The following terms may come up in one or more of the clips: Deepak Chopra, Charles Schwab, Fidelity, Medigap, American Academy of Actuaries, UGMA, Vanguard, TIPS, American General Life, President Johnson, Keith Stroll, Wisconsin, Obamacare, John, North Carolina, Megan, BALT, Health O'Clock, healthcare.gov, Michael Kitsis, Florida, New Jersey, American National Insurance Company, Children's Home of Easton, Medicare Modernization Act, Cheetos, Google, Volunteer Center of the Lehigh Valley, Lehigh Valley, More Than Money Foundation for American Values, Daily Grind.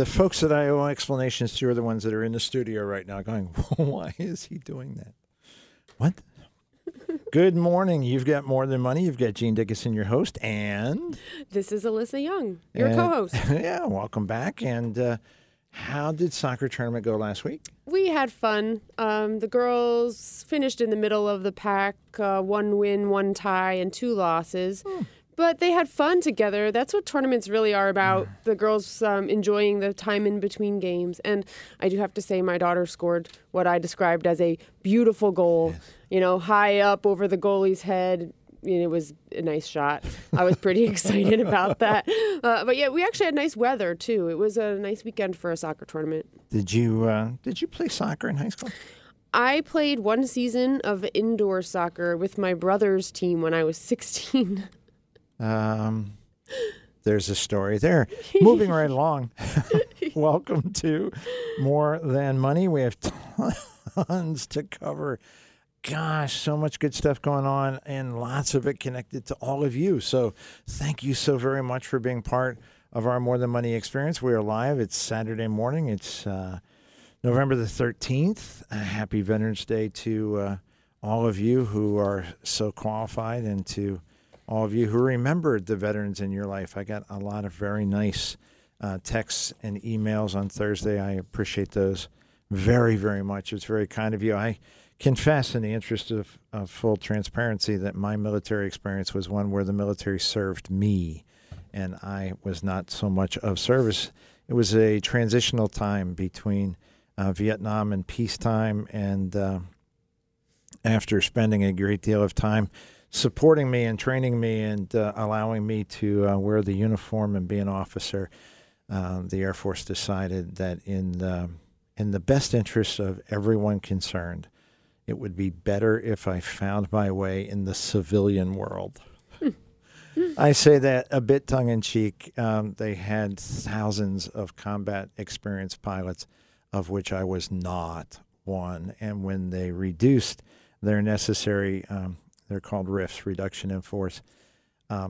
the folks that I owe explanations to are the ones that are in the studio right now going, why is he doing that? What? Good morning. You've got More Than Money. You've got Gene Dickinson, your host, and... This is Alyssa Young, your co-host. Yeah, welcome back. And how did soccer tournament go last week? We had fun. The girls finished in the middle of the pack, one win, one tie, and two losses. Hmm. But they had fun together. That's what tournaments really are about, the girls enjoying the time in between games. And I do have to say my daughter scored what I described as a beautiful goal, yes. You know, high up over the goalie's head. It was a nice shot. I was pretty excited about that. But, yeah, we actually had nice weather, too. It was a nice weekend for a soccer tournament. Did you play soccer in high school? I played one season of indoor soccer with my brother's team when I was 16. There's a story there. Moving right along. Welcome to More Than Money. We have tons to cover. Gosh, so much good stuff going on and lots of it connected to all of you. So thank you so very much for being part of our More Than Money experience. We are live. It's Saturday morning. It's November the 13th. Happy Veterans Day to all of you who are so qualified and to all of you who remembered the veterans in your life. I got a lot of very nice texts and emails on Thursday. I appreciate those very, very much. It's very kind of you. I confess, in the interest of full transparency, that my military experience was one where the military served me, and I was not so much of service. It was a transitional time between Vietnam and peacetime, and after spending a great deal of time supporting me and training me and allowing me to wear the uniform and be an officer, the Air Force decided that in the best interests of everyone concerned, it would be better if I found my way in the civilian world. I say that a bit tongue-in-cheek. They had thousands of combat experienced pilots, of which I was not one. And when they reduced their necessary... they're called RIFs, reduction in force. I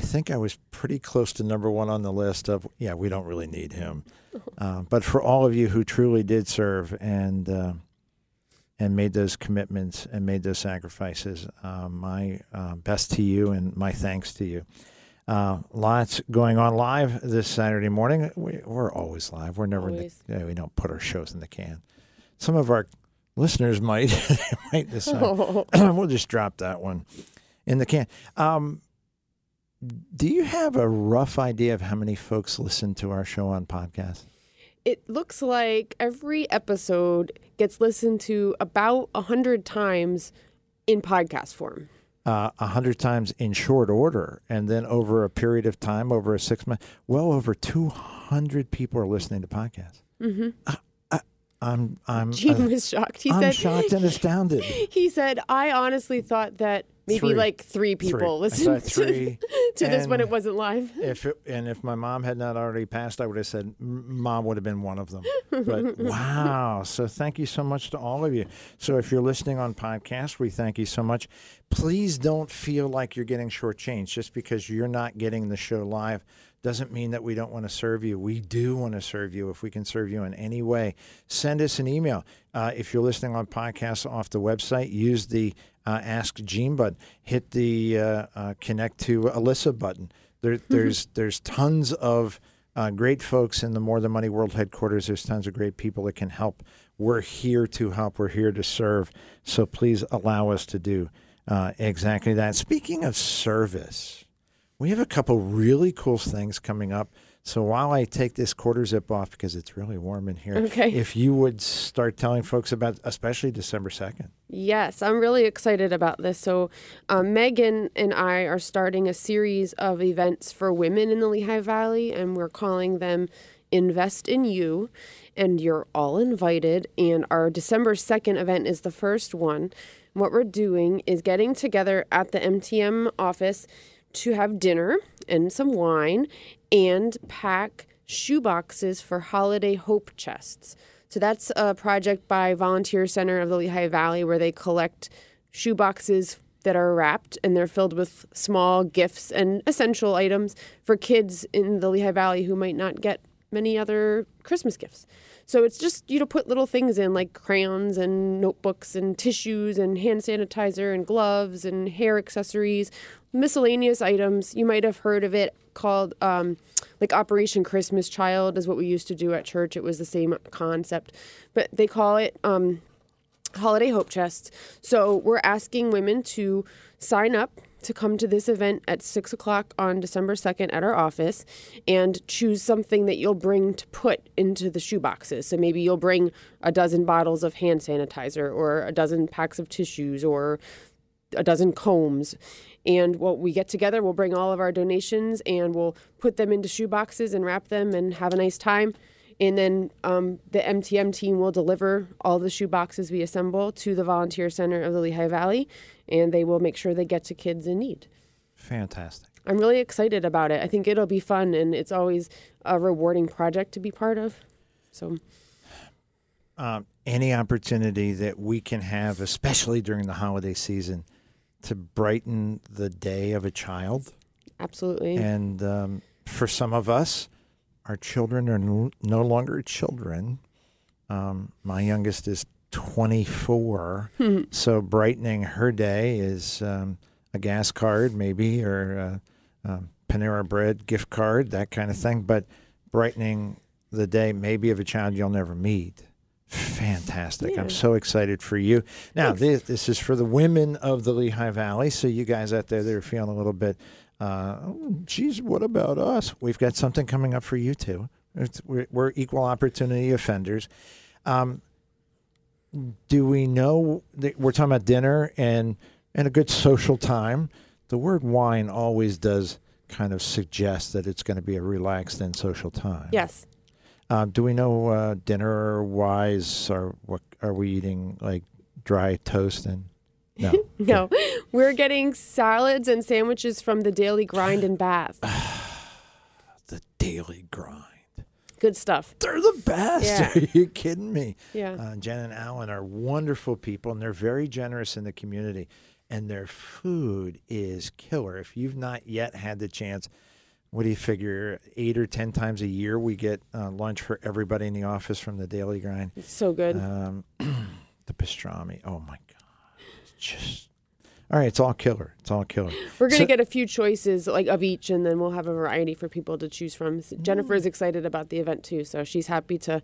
think I was pretty close to number one on the list of, yeah, we don't really need him. But for all of you who truly did serve and made those commitments and made those sacrifices, my best to you and my thanks to you. Lots going on live this Saturday morning. We're always live. We're never, we don't put our shows in the can. Some of our listeners might decide. We'll just drop that one in the can. Do you have a rough idea of how many folks listen to our show on podcast? It looks like every episode gets listened to about 100 times in podcast form. 100 times in short order, and then over a period of time, over a 6 month, well over 200 people are listening to podcasts. Mm-hmm. Gene was shocked. I'm shocked and astounded. He said, I honestly thought that maybe three people listened to this when it wasn't live. If my mom had not already passed, I would have said Mom would have been one of them. But wow. So thank you so much to all of you. So if you're listening on podcast, we thank you so much. Please don't feel like you're getting shortchanged just because you're not getting the show live. Doesn't mean that we don't want to serve you. We do want to serve you if we can serve you in any way. Send us an email. If you're listening on podcasts off the website, use the Ask Gene button. Hit the Connect to Alyssa button. There's tons of great folks in the More Than Money World Headquarters. There's tons of great people that can help. We're here to help. We're here to serve. So please allow us to do exactly that. Speaking of service... we have a couple really cool things coming up. So while I take this quarter zip off, because it's really warm in here, okay, if you would start telling folks about, especially December 2nd. Yes, I'm really excited about this. So Megan and I are starting a series of events for women in the Lehigh Valley, and we're calling them Invest in You, and you're all invited. And our December 2nd event is the first one. What we're doing is getting together at the MTM office to have dinner and some wine and pack shoe boxes for holiday hope chests. So that's a project by Volunteer Center of the Lehigh Valley where they collect shoe boxes that are wrapped and they're filled with small gifts and essential items for kids in the Lehigh Valley who might not get many other Christmas gifts. So it's just, you know, put little things in like crayons and notebooks and tissues and hand sanitizer and gloves and hair accessories, miscellaneous items. You might have heard of it called like Operation Christmas Child is what we used to do at church. It was the same concept, but they call it Holiday Hope Chest. So we're asking women to sign up to come to this event at 6 o'clock on December 2nd at our office and choose something that you'll bring to put into the shoe boxes. So maybe you'll bring 12 bottles of hand sanitizer or 12 packs of tissues or 12 combs. And what we get together, we'll bring all of our donations and we'll put them into shoe boxes and wrap them and have a nice time. And then the MTM team will deliver all the shoe boxes we assemble to the Volunteer Center of the Lehigh Valley, and they will make sure they get to kids in need. Fantastic. I'm really excited about it. I think it'll be fun, and it's always a rewarding project to be part of. So, any opportunity that we can have, especially during the holiday season, to brighten the day of a child. Absolutely. And for some of us, our children are no longer children. My youngest is 24, so brightening her day is a gas card maybe or a Panera Bread gift card, that kind of thing. But brightening the day maybe of a child you'll never meet. Fantastic. Yeah. I'm so excited for you. Now, this is for the women of the Lehigh Valley, so you guys out there that are feeling a little bit geez, what about us? We've got something coming up for you, too. We're equal opportunity offenders. Do we know that we're talking about dinner and a good social time? The word wine always does kind of suggest that it's going to be a relaxed and social time. Yes. Do we know dinner-wise, or what are we eating, like dry toast and? No. No. We're getting salads and sandwiches from the Daily Grind in Bath. The Daily Grind. Good stuff. They're the best. Yeah. Are you kidding me? Yeah. Jen and Alan are wonderful people, and they're very generous in the community, and their food is killer. If you've not yet had the chance, what do you figure, 8 or 10 times a year we get lunch for everybody in the office from the Daily Grind? It's so good. The pastrami. Oh, my God. Just, all right, it's all killer. It's all killer. We're going to get a few choices like of each, and then we'll have a variety for people to choose from. So Jennifer is excited about the event, too, so she's happy to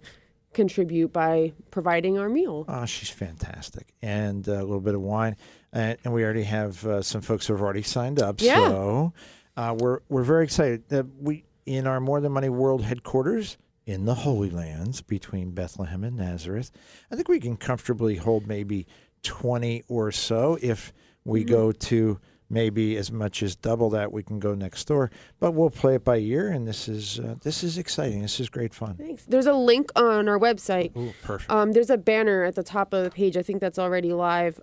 contribute by providing our meal. Oh, she's fantastic. And a little bit of wine. And we already have some folks who have already signed up. Yeah. So we're very excited. We in our More Than Money World headquarters in the Holy Lands between Bethlehem and Nazareth, I think we can comfortably hold maybe 20 or so. If we go to maybe as much as double that, we can go next door. But we'll play it by ear, and this is exciting. This is great fun. Thanks. There's a link on our website. Ooh, perfect. There's a banner at the top of the page. I think that's already live.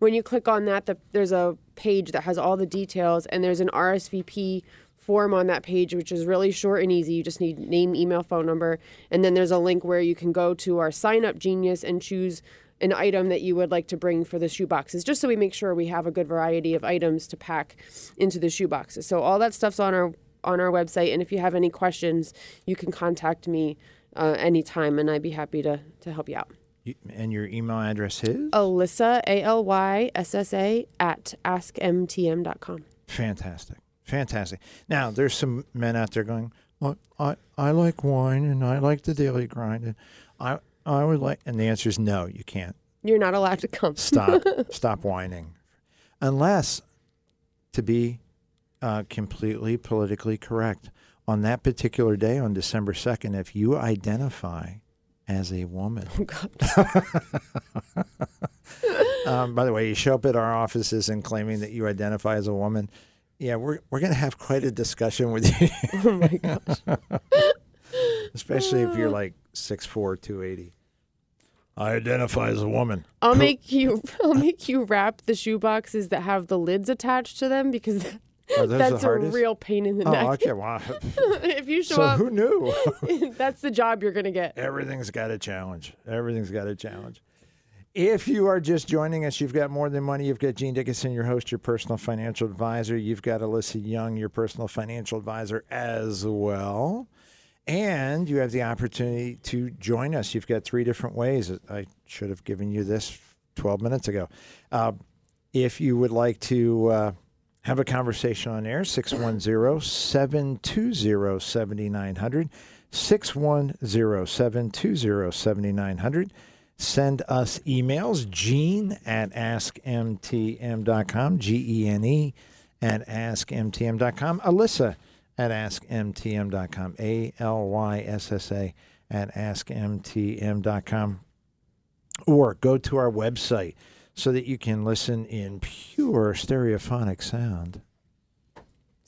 When you click on that, there's a page that has all the details, and there's an RSVP form on that page, which is really short and easy. You just need name, email, phone number, and then there's a link where you can go to our Sign Up Genius and choose an item that you would like to bring for the shoe boxes, just so we make sure we have a good variety of items to pack into the shoe boxes. So all that stuff's on our website, and if you have any questions, you can contact me anytime, and I'd be happy to help you out. And your email address is? Alyssa, A-L-Y-S-S-A, at askmtm.com. Fantastic. Fantastic. Now, there's some men out there going, well, I like wine, and I like the Daily Grind, and I would like, and the answer is no, you can't. You're not allowed to come. Stop whining. Unless, to be completely politically correct, on that particular day, on December 2nd, if you identify as a woman. Oh, God. By the way, you show up at our offices and claiming that you identify as a woman. Yeah, we're going to have quite a discussion with you. Oh, my gosh. Especially if you're like 6'4", 280. I identify as a woman. I'll make you wrap the shoe boxes that have the lids attached to them, because that's a real pain in the neck. Oh, okay. Wow. If you show up, who knew? That's the job you're going to get. Everything's got a challenge. Everything's got a challenge. If you are just joining us, you've got More Than Money. You've got Gene Dickinson, your host, your personal financial advisor. You've got Alyssa Young, your personal financial advisor as well. And you have the opportunity to join us. You've got three different ways. I should have given you this 12 minutes ago. If you would like to have a conversation on air, 610-720-7900, 610-720-7900. Send us emails, gene@askmtm.com, gene@askmtm.com, Alyssa@askmtm.com, alyssa@askmtm.com. Or go to our website so that you can listen in pure stereophonic sound.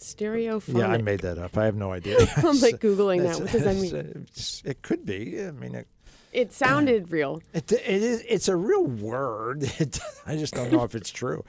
Stereophonic. Yeah, I made that up. I have no idea. I'm like Googling that. What does that mean? It could be. I mean, it sounded real. It's a real word. I just don't know if it's true.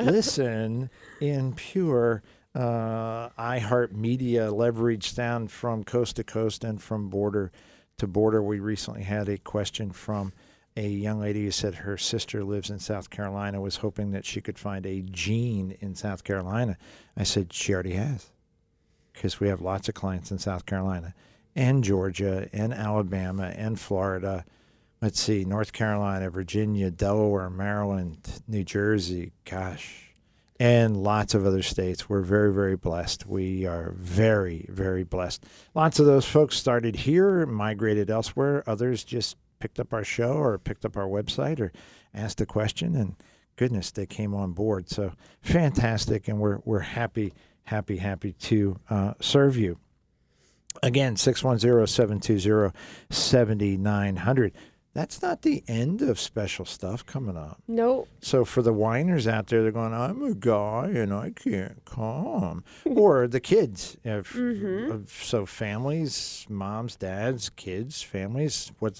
Listen in pure iHeartMedia leverage sound from coast to coast and from border to border. We recently had a question from a young lady who said her sister lives in South Carolina, was hoping that she could find a Gene in South Carolina. I said, she already has, because we have lots of clients in South Carolina and Georgia and Alabama and Florida. Let's see, North Carolina, Virginia, Delaware, Maryland, New Jersey, gosh, and lots of other states. We're very, very blessed. We are very, very blessed. Lots of those folks started here, migrated elsewhere. Others just picked up our show or picked up our website or asked a question, and goodness, they came on board. So fantastic, and we're happy, happy, happy to serve you. Again, 610-720-7900. That's not the end of special stuff coming up. Nope. So for the whiners out there, they're going, I'm a guy and I can't come. Or the kids. Mm-hmm. So families, moms, dads, kids, families, what's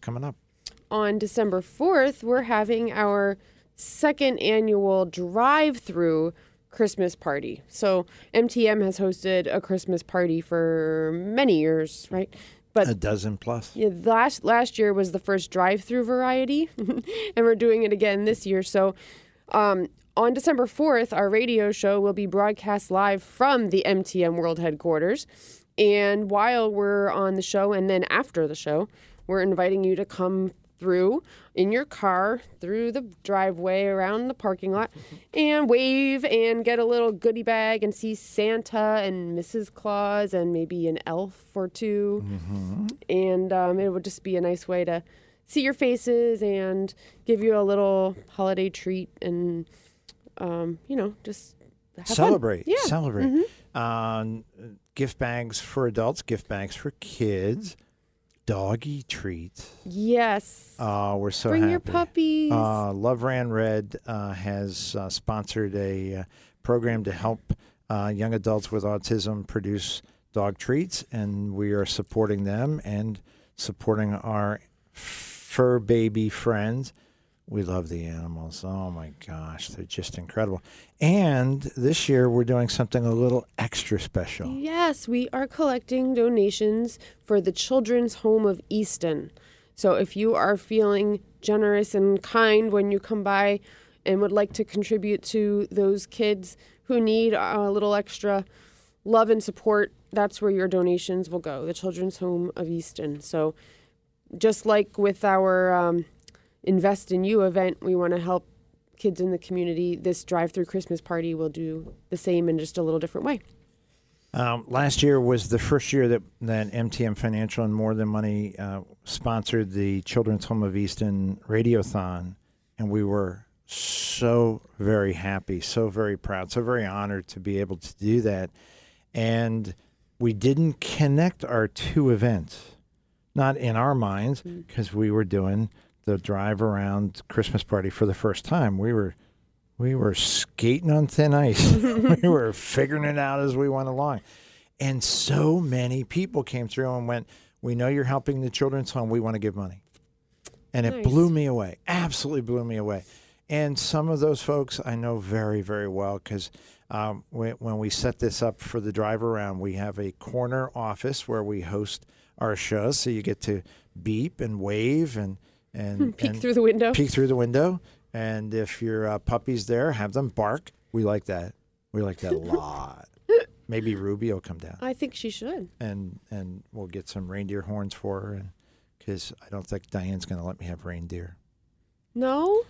coming up? On December 4th, we're having our second annual drive-through Christmas party. So MTM has hosted a Christmas party for many years, right? But a dozen plus. Yeah, last year was the first drive-through variety, and we're doing it again this year. So on December 4th, our radio show will be broadcast live from the MTM World Headquarters. And while we're on the show and then after the show, we're inviting you to come through in your car, through the driveway, around the parking lot, and wave and get a little goodie bag and see Santa and Mrs. Claus and maybe an elf or two. Mm-hmm. And it would just be a nice way to see your faces and give you a little holiday treat and, just have celebrate. Fun. Yeah. Celebrate. Mm-hmm. Gift bags for adults, gift bags for kids. Mm-hmm. Doggy treats. Yes. We're so happy. Bring your puppies. Love Ran Red has sponsored a program to help young adults with autism produce dog treats, and we are supporting them and supporting our fur baby friends. We love the animals. Oh, my gosh. They're just incredible. And this year, we're doing something a little extra special. Yes, we are collecting donations for the Children's Home of Easton. So if you are feeling generous and kind when you come by and would like to contribute to those kids who need a little extra love and support, that's where your donations will go, the Children's Home of Easton. So just like with our Invest in You event, we want to help kids in the community. This drive-through Christmas party will do the same in just a little different way. Last year was the first year that MTM Financial and More Than Money sponsored the Children's Home of Easton Radiothon, and we were so very happy, so very proud, so very honored to be able to do that. And we didn't connect our two events, not in our minds, because we were doing the drive around Christmas party for the first time. We were skating on thin ice. We were figuring it out as we went along. And so many people came through and went, we know you're helping the children's home. We want to give money. And nice. It blew me away. Absolutely blew me away. And some of those folks I know very, very well, because when we set this up for the drive around, we have a corner office where we host our shows. So you get to beep and wave and peek through the window. Peek through the window. And if your puppy's there, have them bark. We like that. We like that a lot. Maybe Ruby will come down. I think she should. And we'll get some reindeer horns for her, because I don't think Diane's going to let me have reindeer. No?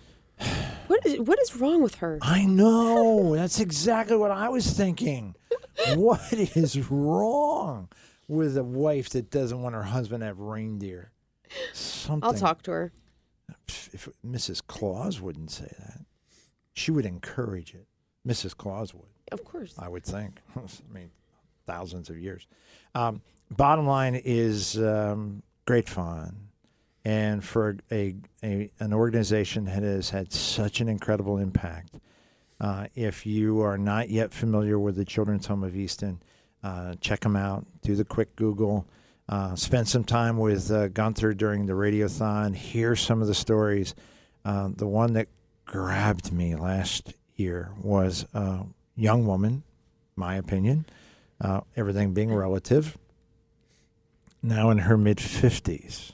What is wrong with her? I know. That's exactly what I was thinking. What is wrong with a wife that doesn't want her husband to have reindeer? Something. I'll talk to her. If Mrs. Claus wouldn't say that. She would encourage it. Mrs. Claus would. Of course. I would think. I mean, thousands of years. Bottom line is great fun. And for an organization that has had such an incredible impact, if you are not yet familiar with the Children's Home of Easton, check them out. Do the quick Google. Spend some time with Gunther during the radiothon. Hear some of the stories. The one that grabbed me last year was a young woman, my opinion, everything being relative, now in her mid-50s,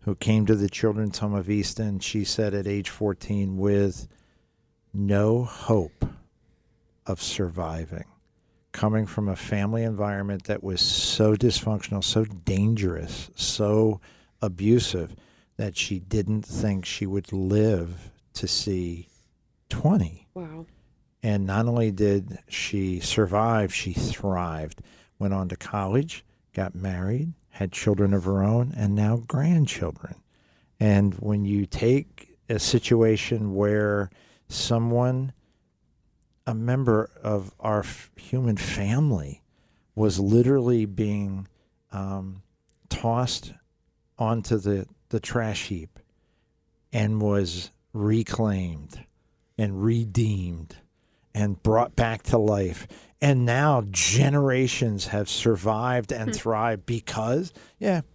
who came to the Children's Home of Easton, she said, at age 14, with no hope of surviving, coming from a family environment that was so dysfunctional, so dangerous, so abusive, that she didn't think she would live to see 20. Wow. And not only did she survive, she thrived. Went on to college, got married, had children of her own, and now grandchildren. And when you take a situation where someone, a member of our human family, was literally being tossed onto the trash heap and was reclaimed and redeemed and brought back to life. And now generations have survived and thrived because,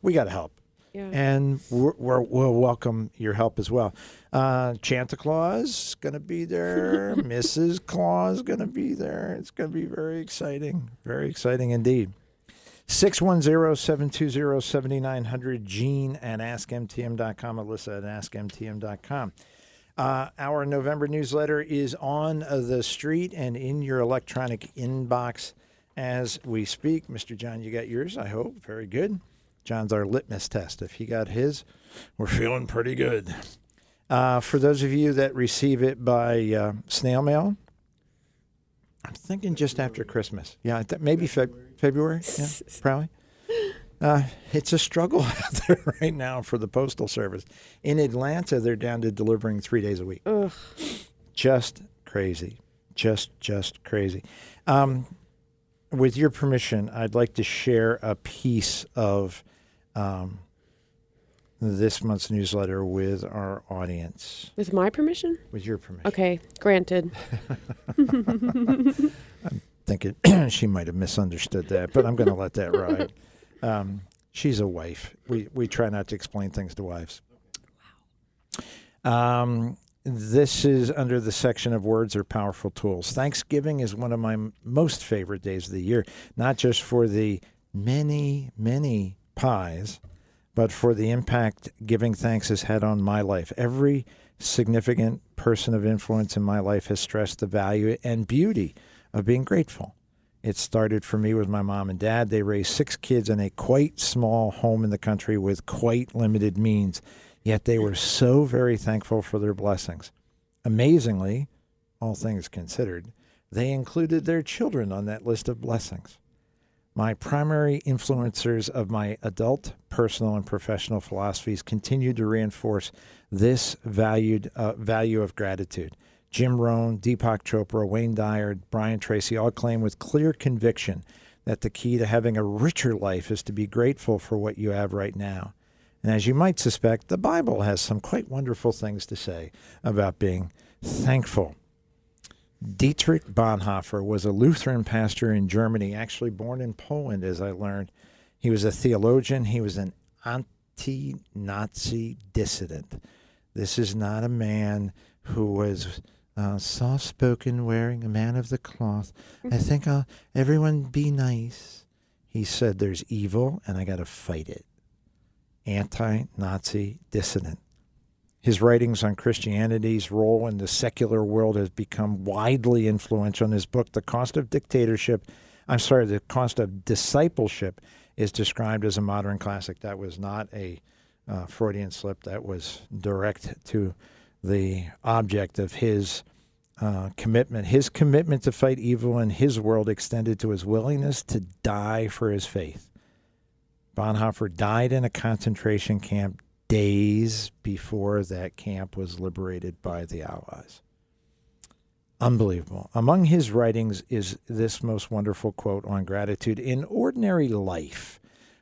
we got to help. Yeah. And we'll welcome your help as well. Chantaclaw's going to be there. Mrs. Claus going to be there. It's going to be very exciting. Very exciting indeed. 610-720-7900, Gene at AskMTM.com, Alyssa at AskMTM.com. Our November newsletter is on the street and in your electronic inbox as we speak. Mr. John, you got yours, I hope. Very good. John's our litmus test. If he got his, we're feeling pretty good. For those of you that receive it by snail mail, I'm thinking just after Christmas. Yeah, maybe February, yeah, probably. It's a struggle out there right now for the Postal Service. In Atlanta, they're down to delivering 3 days a week. Ugh. Just crazy. Just crazy. With your permission, I'd like to share a piece of this month's newsletter with our audience. With my permission? With your permission. Okay, granted. I'm thinking she might have misunderstood that, but I'm going to let that ride. She's a wife. We try not to explain things to wives. Wow. This is under the section of words are powerful tools. Thanksgiving is one of my most favorite days of the year, not just for the many, many pies, but for the impact giving thanks has had on my life. Every significant person of influence in my life has stressed the value and beauty of being grateful. It started for me with my mom and dad. They raised 6 kids in a quite small home in the country with quite limited means, yet they were so very thankful for their blessings. Amazingly, all things considered, they included their children on that list of blessings. My primary influencers of my adult, personal, and professional philosophies continue to reinforce this value of gratitude. Jim Rohn, Deepak Chopra, Wayne Dyer, Brian Tracy all claim with clear conviction that the key to having a richer life is to be grateful for what you have right now. And as you might suspect, the Bible has some quite wonderful things to say about being thankful. Dietrich Bonhoeffer was a Lutheran pastor in Germany, actually born in Poland, as I learned. He was a theologian. He was an anti-Nazi dissident. This is not a man who was soft-spoken, wearing a man of the cloth. I think everyone be nice. He said, there's evil, and I got to fight it. Anti-Nazi dissident. His writings on Christianity's role in the secular world has become widely influential. In his book, The Cost of Dictatorship, the cost of discipleship is described as a modern classic. That was not a Freudian slip. That was direct to the object of his commitment. His commitment to fight evil in his world extended to his willingness to die for his faith. Bonhoeffer died in a concentration camp days before that camp was liberated by the Allies. Unbelievable. Among his writings is this most wonderful quote on gratitude. In ordinary life,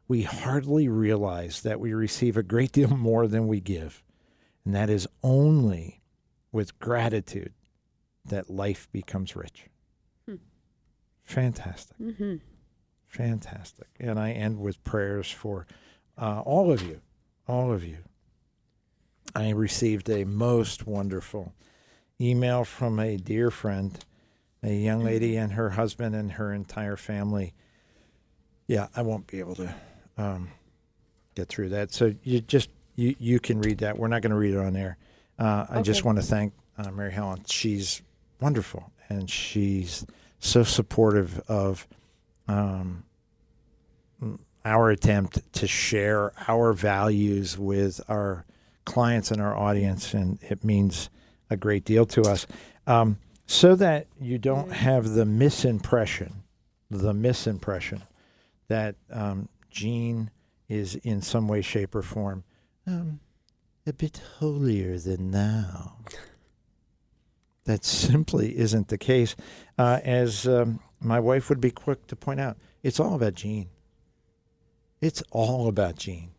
we hardly realize that we receive a great deal more than we give, and that is only with gratitude that life becomes rich. Fantastic. Mm-hmm. Fantastic. And I end with prayers for all of you. All of you. I received a most wonderful email from a dear friend, a young lady and her husband and her entire family. Yeah, I won't be able to get through that. So you can read that. We're not going to read it on air. I just want to thank Mary Helen. She's wonderful, and she's so supportive of our attempt to share our values with our clients and our audience, and it means a great deal to us. So that you don't have the misimpression that Gene is in some way, shape, or form a bit holier than thou. That simply isn't the case. As my wife would be quick to point out, it's all about Gene. It's all about Gene.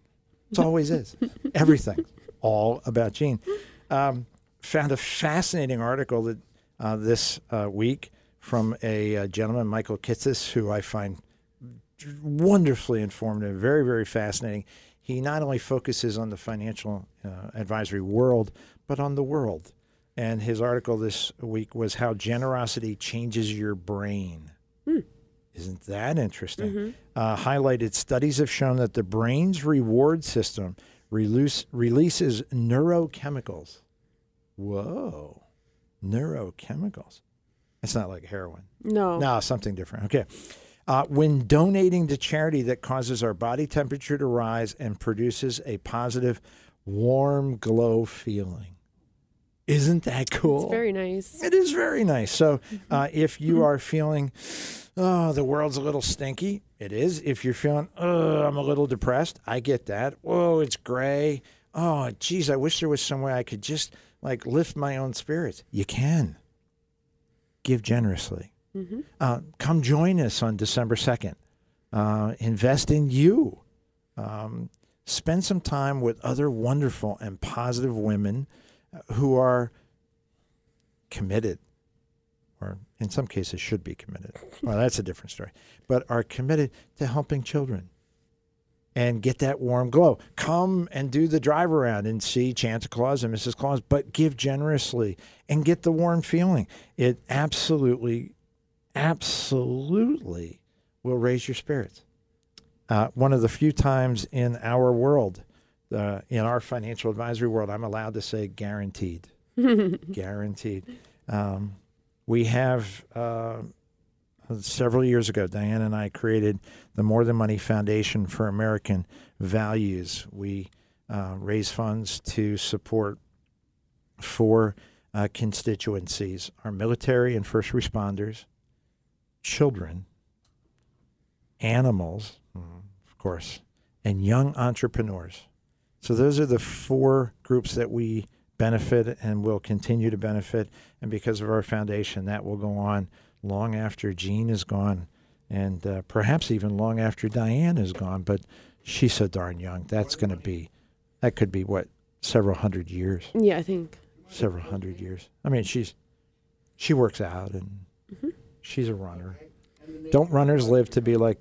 It always is. Everything, all about Gene. Found a fascinating article that this week from a gentleman, Michael Kitsis, who I find wonderfully informative, very, very fascinating. He not only focuses on the financial advisory world, but on the world. And his article this week was How Generosity Changes Your Brain. Isn't that interesting? Mm-hmm. Highlighted studies have shown that the brain's reward system releases neurochemicals. Whoa. Neurochemicals. It's not like heroin. No, something different. Okay. When donating to charity that causes our body temperature to rise and produces a positive, warm glow feeling. Isn't that cool? It's very nice. It is very nice. So if you are feeling, oh, the world's a little stinky, it is. If you're feeling, oh, I'm a little depressed, I get that. Oh, it's gray. Oh, geez, I wish there was some way I could just, like, lift my own spirits. You can. Give generously. Mm-hmm. Come join us on December 2nd. Invest in you. Spend some time with other wonderful and positive women who are committed, or in some cases should be committed. Well, that's a different story. But are committed to helping children and get that warm glow. Come and do the drive around and see Santa Claus and Mrs. Claus, but give generously and get the warm feeling. It absolutely, absolutely will raise your spirits. One of the few times in our world, in our financial advisory world, I'm allowed to say guaranteed. Guaranteed. We have, several years ago, Diane and I created the More Than Money Foundation for American Values. We raise funds to support four constituencies: our military and first responders, children, animals, of course, and young entrepreneurs. So those are the four groups that we benefit and will continue to benefit. And because of our foundation, that will go on long after Gene is gone, and perhaps even long after Diane is gone. But she's so darn young. That's going to be, that could be, what, several hundred years? Yeah, I think. Several hundred years. I mean, she works out, and she's a runner. Don't runners live to be, like,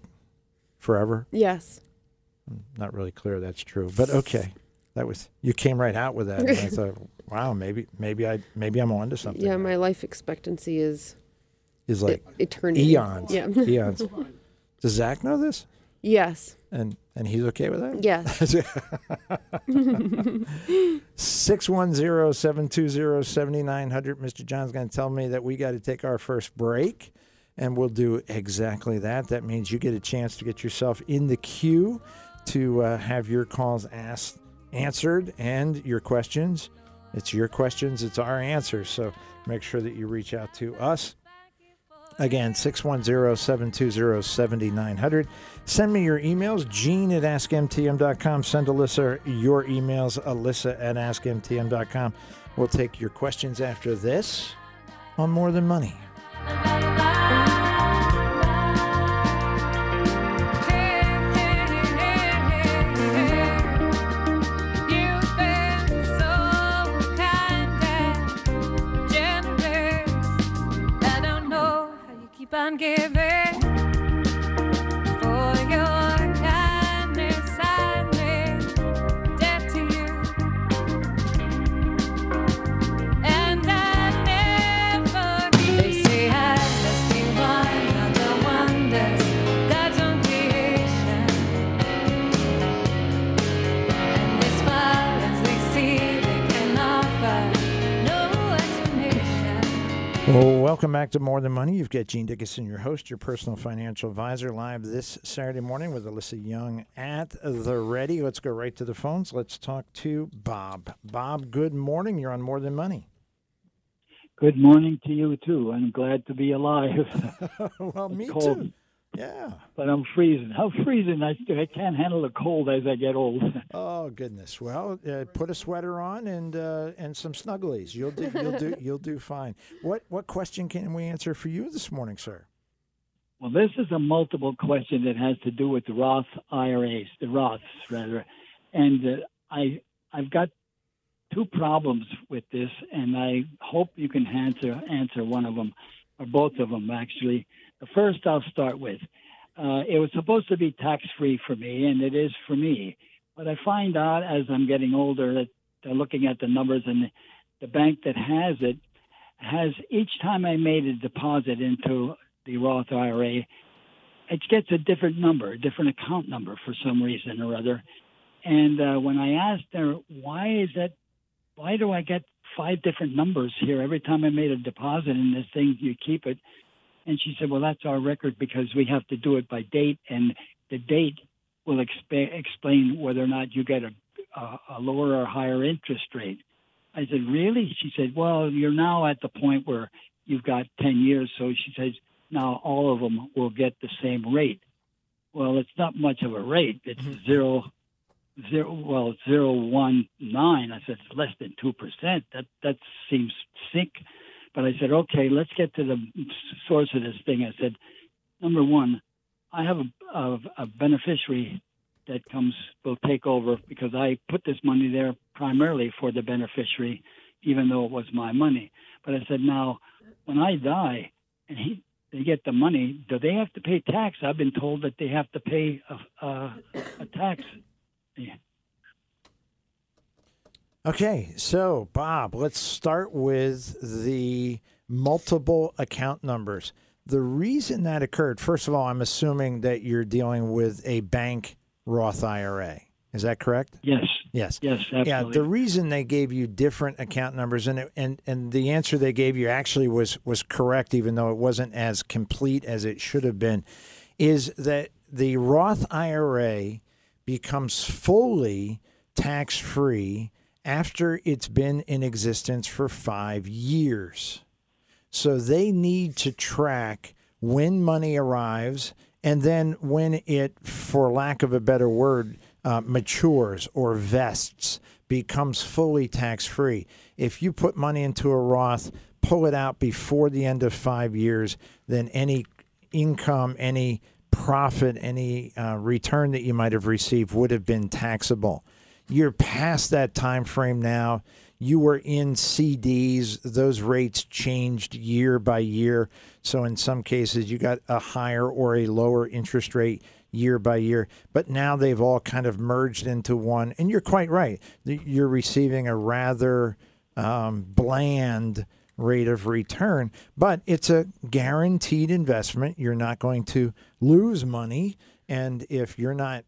forever? Yes. I'm not really clear that's true, but okay. That was, you came right out with that, and I thought, wow, maybe I'm on to something. Yeah, my life expectancy is like eternity. Eons. Yeah. Eons. Does Zach know this? Yes. And he's okay with that? Yes. 610-720-7900. Mr. John's going to tell me that we got to take our first break. and we'll do exactly that. That means you get a chance to get yourself in the queue to have your calls answered and your questions. It's your questions, it's our answers. So make sure that you reach out to us. Again, 610-720-7900. Send me your emails, gene@askmtm.com. Send Alyssa your emails, alyssa@askmtm.com. We'll take your questions after this on More Than Money. I'm giving for your kindness. I'm debt to you, and I never be. They say I must be one of the wonders God's own creation, and as far as they see, they can offer no explanation. Oh. Welcome back to More Than Money. You've got Gene Dickinson, your host, your personal financial advisor, live this Saturday morning with Alyssa Young at the ready. Let's go right to the phones. Let's talk to Bob. Bob, good morning. You're on More Than Money. Good morning to you, too. I'm glad to be alive. Well, me cold. Too. Yeah. But I'm freezing. I'm freezing. I can't handle the cold as I get old. Oh, goodness. Well, put a sweater on and some snugglies. You'll do fine. What question can we answer for you this morning, sir? Well, this is a multiple question that has to do with Roth IRAs, the Roths rather. And I've got two problems with this, and I hope you can answer one of them, or both of them actually. The first I'll start with. It was supposed to be tax-free for me, and it is for me. But I find out as I'm getting older that they're looking at the numbers, and the bank that has it has each time I made a deposit into the Roth IRA, it gets a different number, a different account number for some reason or other. And when I asked her, why do I get 5 different numbers here every time I made a deposit in this thing, you keep it? And she said, well, that's our record because we have to do it by date, and the date will explain whether or not you get a lower or higher interest rate. I said, really? She said, well, you're now at the point where you've got 10 years. So she says, now all of them will get the same rate. Well, it's not much of a rate. It's 0.019. I said, it's less than 2%. That seems sick. But I said, okay, let's get to the source of this thing. I said, number one, I have a beneficiary that will take over because I put this money there primarily for the beneficiary, even though it was my money. But I said, now, when I die and they get the money, do they have to pay tax? I've been told that they have to pay a tax. Yeah. Okay, so, Bob, let's start with the multiple account numbers. The reason that occurred, first of all, I'm assuming that you're dealing with a bank Roth IRA. Is that correct? Yes. Yes. Yes, absolutely. Yeah, the reason they gave you different account numbers, and the answer they gave you actually was correct, even though it wasn't as complete as it should have been, is that the Roth IRA becomes fully tax-free after it's been in existence for 5 years. So they need to track when money arrives and then when it, for lack of a better word, matures or vests, becomes fully tax-free. If you put money into a Roth, pull it out before the end of 5 years, then any income, any profit, any return that you might have received would have been taxable. You're past that time frame now. You were in CDs. Those rates changed year by year. So in some cases, you got a higher or a lower interest rate year by year. But now they've all kind of merged into one. And you're quite right. You're receiving a rather bland rate of return. But it's a guaranteed investment. You're not going to lose money. And if you're not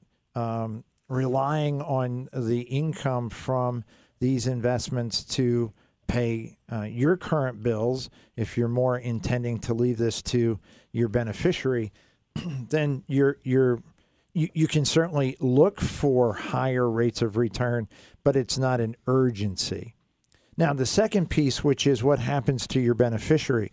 relying on the income from these investments to pay your current bills, if you're more intending to leave this to your beneficiary, then you can certainly look for higher rates of return, but it's not an urgency. Now, the second piece, which is what happens to your beneficiary.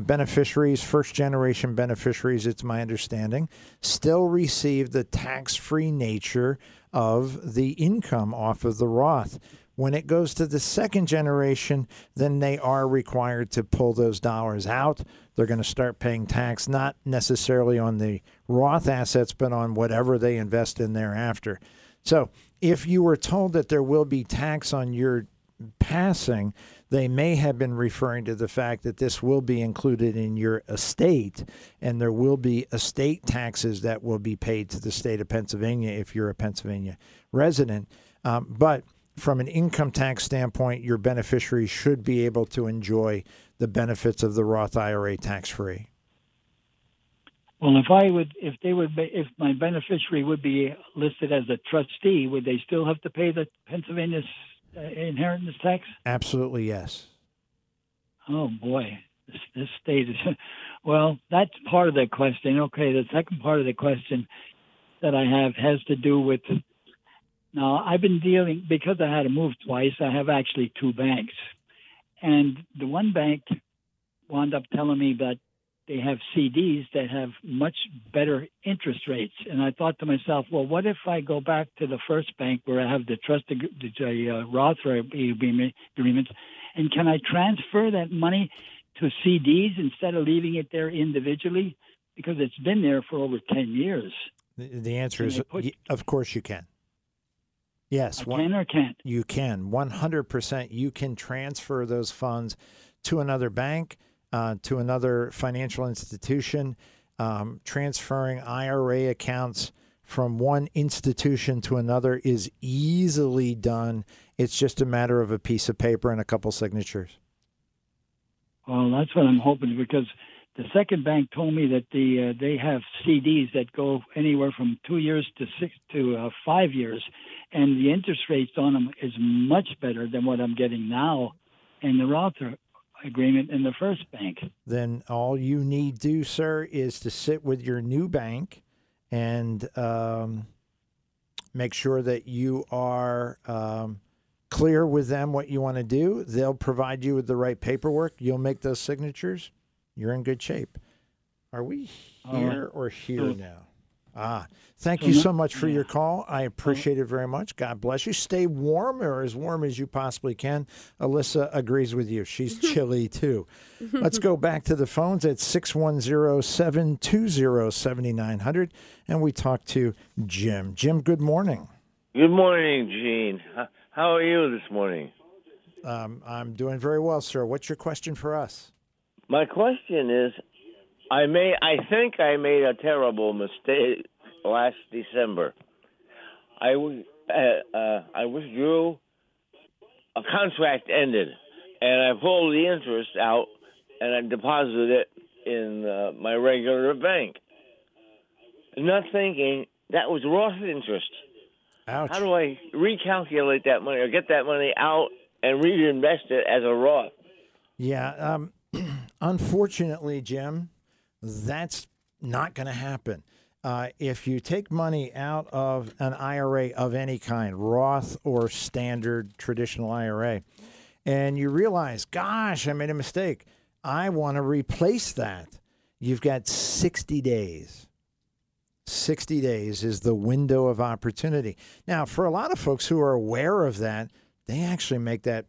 Beneficiaries, first-generation beneficiaries, it's my understanding, still receive the tax-free nature of the income off of the Roth. When it goes to the second generation, then they are required to pull those dollars out. They're going to start paying tax, not necessarily on the Roth assets, but on whatever they invest in thereafter. So if you were told that there will be tax on your passing, they may have been referring to the fact that this will be included in your estate, and there will be estate taxes that will be paid to the state of Pennsylvania if you're a Pennsylvania resident. But from an income tax standpoint, your beneficiary should be able to enjoy the benefits of the Roth IRA tax-free. Well, if my beneficiary would be listed as a trustee, would they still have to pay the Pennsylvania inheritance tax? Absolutely, yes. Oh boy, this state is. Well, that's part of the question. Okay, the second part of the question that I have has to do with. Now, I've been dealing, because I had to move twice, I have actually two banks. And the one bank wound up telling me that they have CDs that have much better interest rates. And I thought to myself, well, what if I go back to the first bank where I have the Roth agreements, and can I transfer that money to CDs instead of leaving it there individually? Because it's been there for over 10 years. The answer is, of course you can. Yes, you can. 100%. You can transfer those funds to another bank, to another financial institution. Transferring IRA accounts from one institution to another is easily done. It's just a matter of a piece of paper and a couple signatures. Well, that's what I'm hoping, because the second bank told me that they have CDs that go anywhere from 2 years to 5 years, and the interest rates on them is much better than what I'm getting now in the Roth agreement in the first bank. Then all you need do, sir, is to sit with your new bank and make sure that you are clear with them what you want to do. They'll provide you with the right paperwork. You'll make those signatures. You're in good shape. Are we here or here now? Thank you so much for your call. I appreciate it very much. God bless you. Stay warm, or as warm as you possibly can. Alyssa agrees with you. She's chilly, too. Let's go back to the phones at 610-720-7900, and we talk to Jim. Jim, good morning. Good morning, Gene. How are you this morning? I'm doing very well, sir. What's your question for us? My question is, I think I made a terrible mistake last December. I withdrew, a contract ended, and I pulled the interest out and I deposited it in my regular bank. Not thinking that was Roth interest. Ouch. How do I recalculate that money or get that money out and reinvest it as a Roth? Yeah, unfortunately, Jim, that's not going to happen. If you take money out of an IRA of any kind, Roth or standard traditional IRA, and you realize, gosh, I made a mistake, I want to replace that, you've got 60 days. 60 days is the window of opportunity. Now, for a lot of folks who are aware of that, they actually make that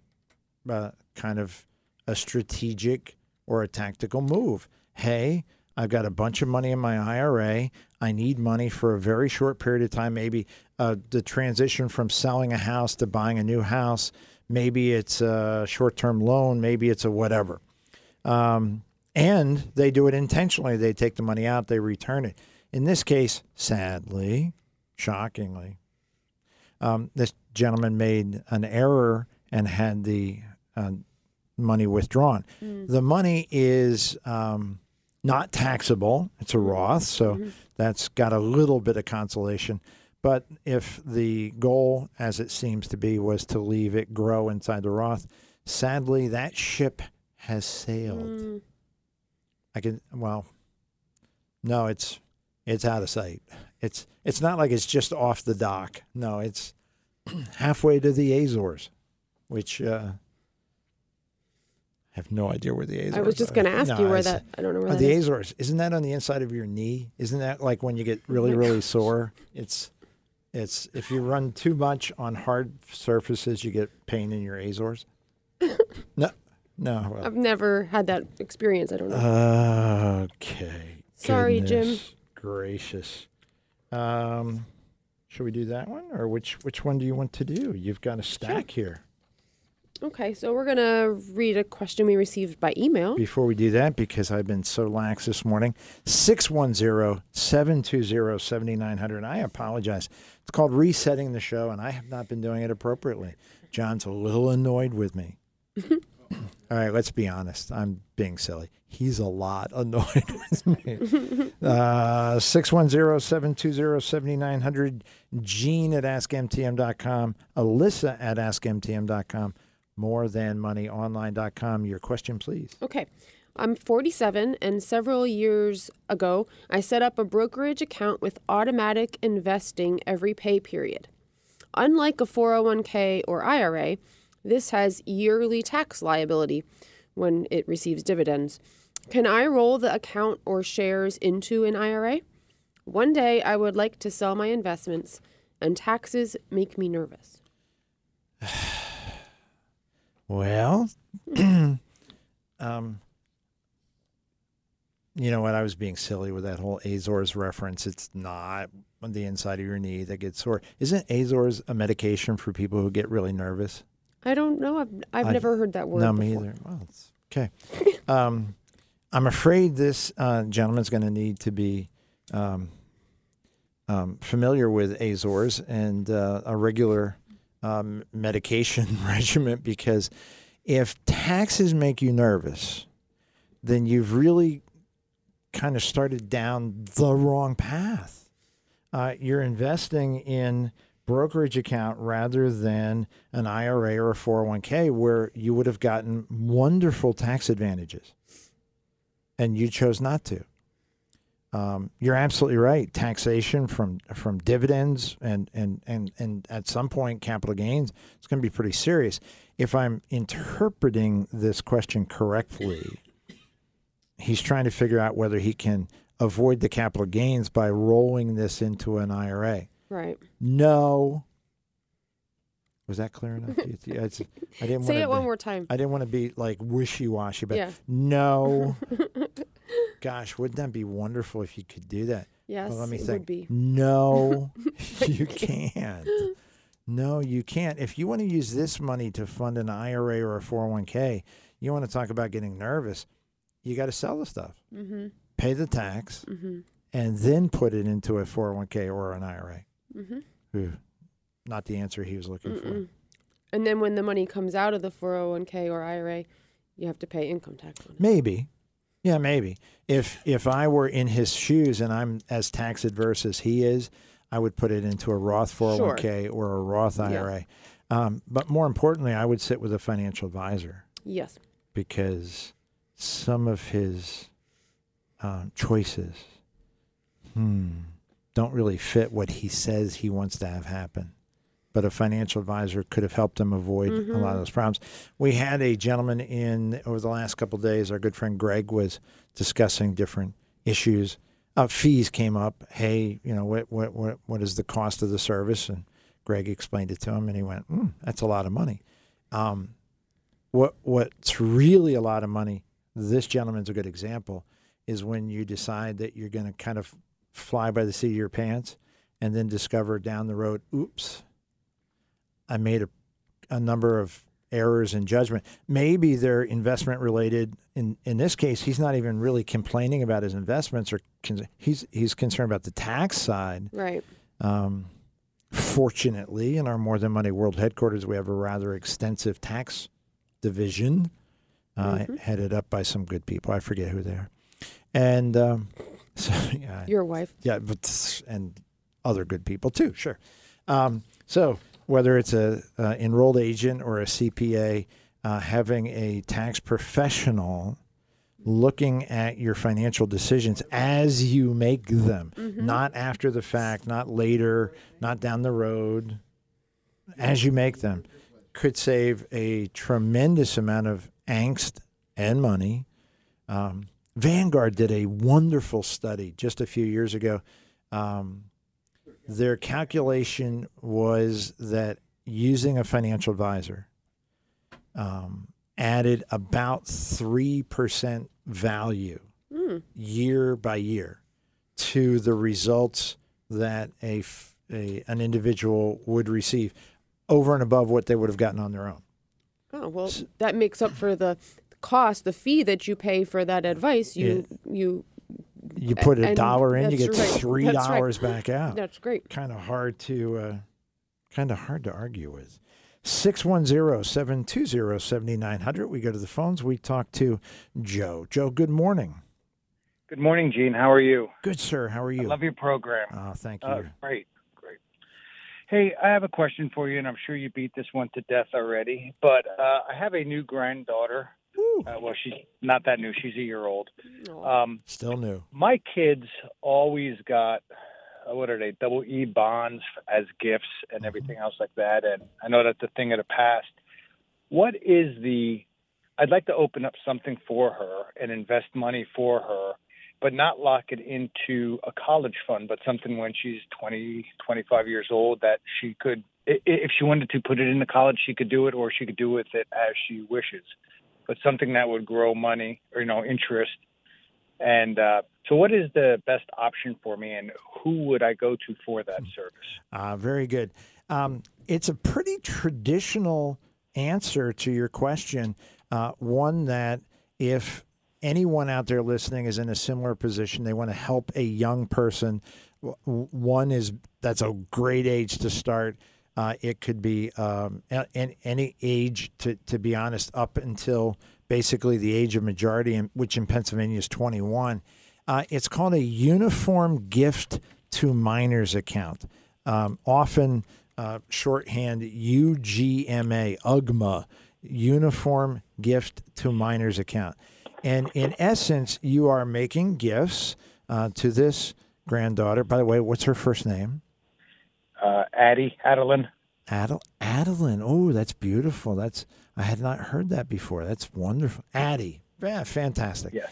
kind of a strategic or a tactical move. Hey, I've got a bunch of money in my IRA. I need money for a very short period of time. Maybe the transition from selling a house to buying a new house. Maybe it's a short-term loan. Maybe it's a whatever. And they do it intentionally. They take the money out. They return it. In this case, sadly, shockingly, this gentleman made an error and had the money withdrawn. The money is not taxable. It's a Roth, so that's got a little bit of consolation. But if the goal, as it seems to be, was to leave it grow inside the Roth, Sadly, that ship has sailed. I can, well, no, it's out of sight. It's not like it's just off the dock. No, it's halfway to the Azores, which I have no idea where the Azores are. I was just going to ask you where that, I don't know where that is. The Azores, isn't that on the inside of your knee? Isn't that like when you get really, really sore? It's if you run too much on hard surfaces, you get pain in your Azores. No. Well, I've never had that experience. I don't know. Okay. Sorry, Jim. Gracious. Should we do that one, or which one do you want to do? You've got a stack here. Okay, so we're gonna read a question we received by email. Before we do that, because I've been so lax this morning, 610-720-7900. I apologize. It's called resetting the show, and I have not been doing it appropriately. John's a little annoyed with me. All right, let's be honest. I'm being silly. He's a lot annoyed with me. 610-720-7900. Gene at AskMTM.com. Alyssa at AskMTM.com. MoreThanMoneyOnline.com. Your question, please. Okay. I'm 47, and several years ago, I set up a brokerage account with automatic investing every pay period. Unlike a 401k or IRA, this has yearly tax liability when it receives dividends. Can I roll the account or shares into an IRA? One day, I would like to sell my investments, and taxes make me nervous. Well, you know what? I was being silly with that whole Azores reference. It's not on the inside of your knee that gets sore. Isn't Azores a medication for people who get really nervous? I don't know. I've never heard that word before. No, me either. Well, it's okay. I'm afraid this gentleman's going to need to be familiar with Azores and a regular medication regimen, because if taxes make you nervous, then you've really kind of started down the wrong path. You're investing in brokerage account rather than an IRA or a 401k, where you would have gotten wonderful tax advantages, and you chose not to. You're absolutely right. Taxation from dividends and at some point capital gains, it's going to be pretty serious. If I'm interpreting this question correctly, he's trying to figure out whether he can avoid the capital gains by rolling this into an IRA. Right. No. Was that clear enough? I didn't say it one more time. I didn't want to be like wishy-washy, but no. Gosh, wouldn't that be wonderful if you could do that? Yes, well, let me think. It would be. No, you can't. No, you can't. If you want to use this money to fund an IRA or a 401k, you want to talk about getting nervous, you got to sell the stuff, pay the tax, and then put it into a 401k or an IRA. Ooh, not the answer he was looking for. And then when the money comes out of the 401k or IRA, you have to pay income tax on it. Maybe. Yeah, maybe. If I were in his shoes and I'm as tax adverse as he is, I would put it into a Roth 401k or a Roth IRA. But more importantly, I would sit with a financial advisor. Yes. Because some of his choices don't really fit what he says he wants to have happen. But a financial advisor could have helped him avoid a lot of those problems. We had a gentleman in over the last couple of days, our good friend Greg was discussing different issues. Fees came up. Hey, you know, what is the cost of the service? And Greg explained it to him, and he went, that's a lot of money. What's really a lot of money, this gentleman's a good example, is when you decide that you're going to kind of fly by the seat of your pants and then discover down the road, oops, I made a number of errors in judgment. Maybe they're investment related. In this case, he's not even really complaining about his investments, or he's concerned about the tax side. Right. Fortunately, in our More Than Money World Headquarters, we have a rather extensive tax division headed up by some good people. I forget who they are. And so, yeah, your wife. Yeah, but, and other good people too, sure. So whether it's a enrolled agent or a CPA, having a tax professional looking at your financial decisions as you make them, mm-hmm. not after the fact, not later, not down the road, as you make them, could save a tremendous amount of angst and money. Vanguard did a wonderful study just a few years ago. Their calculation was that using a financial advisor added about 3% value year by year to the results that an individual would receive over and above what they would have gotten on their own. Oh, well, that makes up for the cost, the fee that you pay for that advice. You put $1 in, you get right. $3 right. back out. That's great. Kind of hard to argue with. 610-720-7900. We go to the phones. We talk to Joe. Joe, good morning. Good morning, Gene. How are you? Good, sir. How are you? I love your program. Oh, thank you. Great. Hey, I have a question for you, and I'm sure you beat this one to death already, but I have a new granddaughter. Well, she's not that new. She's a year old. Still new. My kids always got, what are they, double E bonds as gifts and everything else like that. And I know that's a thing of the past. I'd like to open up something for her and invest money for her, but not lock it into a college fund, but something when she's 20, 25 years old that she could, if she wanted to put it into college, she could do it, or she could do with it as she wishes. But something that would grow money or, interest. And so what is the best option for me, and who would I go to for that service? Very good. It's a pretty traditional answer to your question, one that if anyone out there listening is in a similar position, they want to help a young person, that's a great age to start. It could be any age, to be honest, up until basically the age of majority, which in Pennsylvania is 21. It's called a uniform gift to minors account, often shorthand UGMA, uniform gift to minors account. And in essence, you are making gifts to this granddaughter. By the way, what's her first name? Adeline. Oh, that's beautiful. I had not heard that before. That's wonderful. Addie. Yeah, fantastic. Yeah.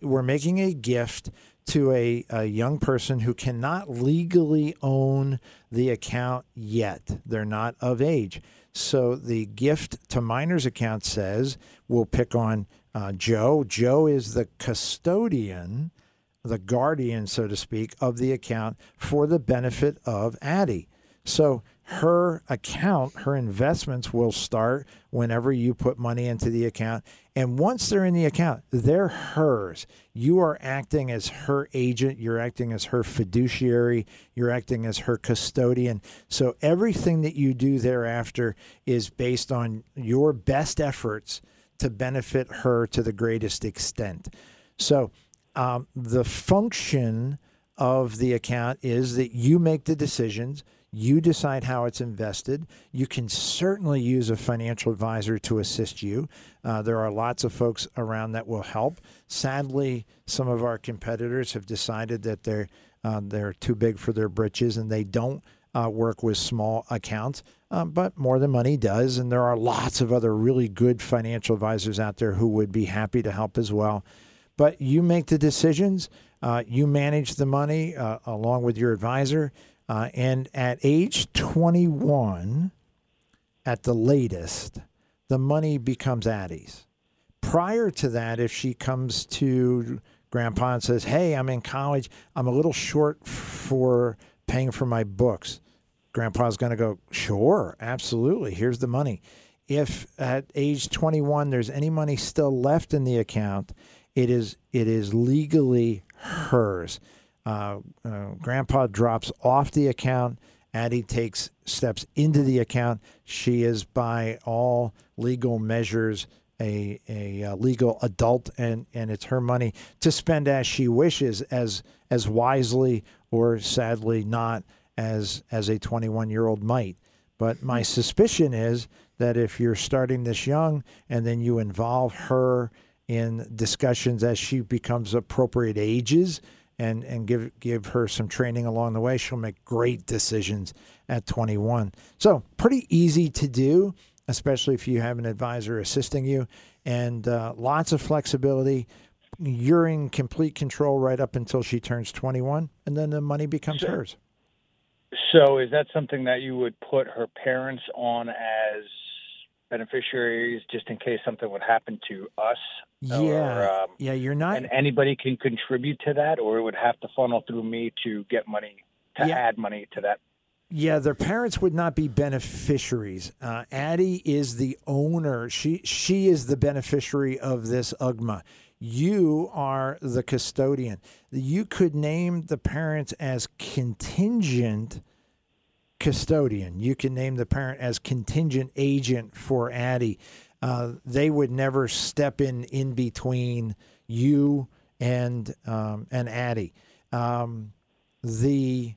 We're making a gift to a young person who cannot legally own the account yet. They're not of age. So the gift to minors account says, we'll pick on Joe. Joe is the custodian, the guardian, so to speak, of the account for the benefit of Addie. So her account, her investments will start whenever you put money into the account. And once they're in the account, they're hers. You are acting as her agent. You're acting as her fiduciary. You're acting as her custodian. So everything that you do thereafter is based on your best efforts to benefit her to the greatest extent. So the function of the account is that you make the decisions. You decide how it's invested. You can certainly use a financial advisor to assist you. There are lots of folks around that will help. Sadly, some of our competitors have decided that they're too big for their britches and they don't work with small accounts, but More Than Money does. And there are lots of other really good financial advisors out there who would be happy to help as well. But you make the decisions. You manage the money along with your advisor. And at age 21, at the latest, the money becomes Addie's. Prior to that, if she comes to Grandpa and says, hey, I'm in college, I'm a little short for paying for my books, Grandpa's going to go, sure, absolutely, here's the money. If at age 21 there's any money still left in the account, it is legally hers. Grandpa drops off the account. Addie takes steps into the account. She is, by all legal measures, a legal adult, and it's her money to spend as she wishes, as wisely or sadly not as a 21-year-old might. But my suspicion is that if you're starting this young and then you involve her in discussions as she becomes appropriate ages and give her some training along the way, she'll make great decisions at 21. So pretty easy to do, especially if you have an advisor assisting you, and lots of flexibility. You're in complete control right up until she turns 21, and then the money becomes hers. So is that something that you would put her parents on as beneficiaries just in case something would happen to us? Yeah. Or, yeah, you're not. And anybody can contribute to that, or it would have to funnel through me to get money, to add money to that? Yeah, their parents would not be beneficiaries. Addie is the owner. She is the beneficiary of this UGMA. You are the custodian. You could name the parents as contingent custodian. You can name the parent as contingent agent for Addie. They would never step in between you and Addie. The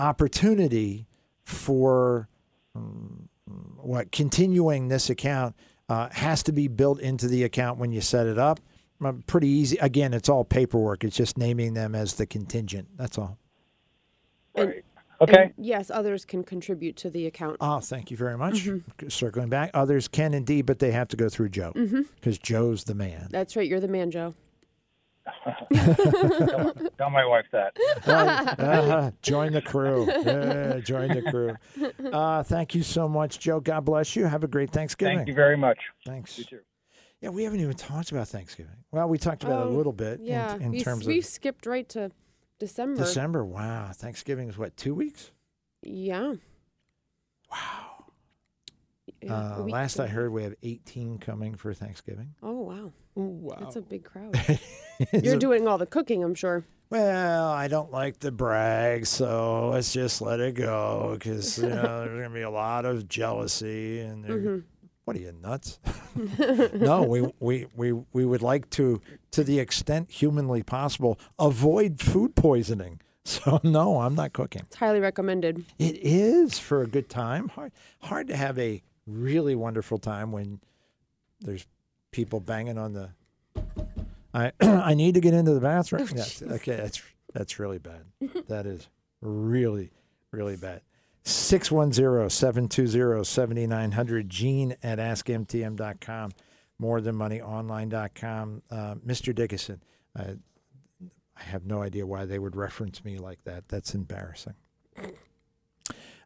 opportunity for continuing this account has to be built into the account when you set it up. Pretty easy. Again, it's all paperwork. It's just naming them as the contingent. That's all. Right. Okay. And yes, others can contribute to the account. Oh, thank you very much. Mm-hmm. Circling back, others can indeed, but they have to go through Joe because Joe's the man. That's right. You're the man, Joe. Tell my wife that. Join the crew. Join the crew. Thank you so much, Joe. God bless you. Have a great Thanksgiving. Thank you very much. Thanks. You too. Yeah, we haven't even talked about Thanksgiving. Well, we talked about it a little bit. Yeah, we skipped right to December. December. Wow. Thanksgiving is what, 2 weeks? Yeah. Wow. Last I heard, we have 18 coming for Thanksgiving. Oh, wow. Ooh, wow. That's a big crowd. You're doing all the cooking, I'm sure. Well, I don't like to brag, so let's just let it go because there's going to be a lot of jealousy. And what are you, nuts? No, we would like to the extent humanly possible, avoid food poisoning. So, no, I'm not cooking. It's highly recommended. It is for a good time. Hard to have a really wonderful time when there's people banging on the I need to get into the bathroom. Oh, okay, that's really bad. That is really, really bad. 610-720-7900, Gene at AskMTM.com, MoreThanMoneyOnline.com. Mr. Dickinson, I have no idea why they would reference me like that. That's embarrassing.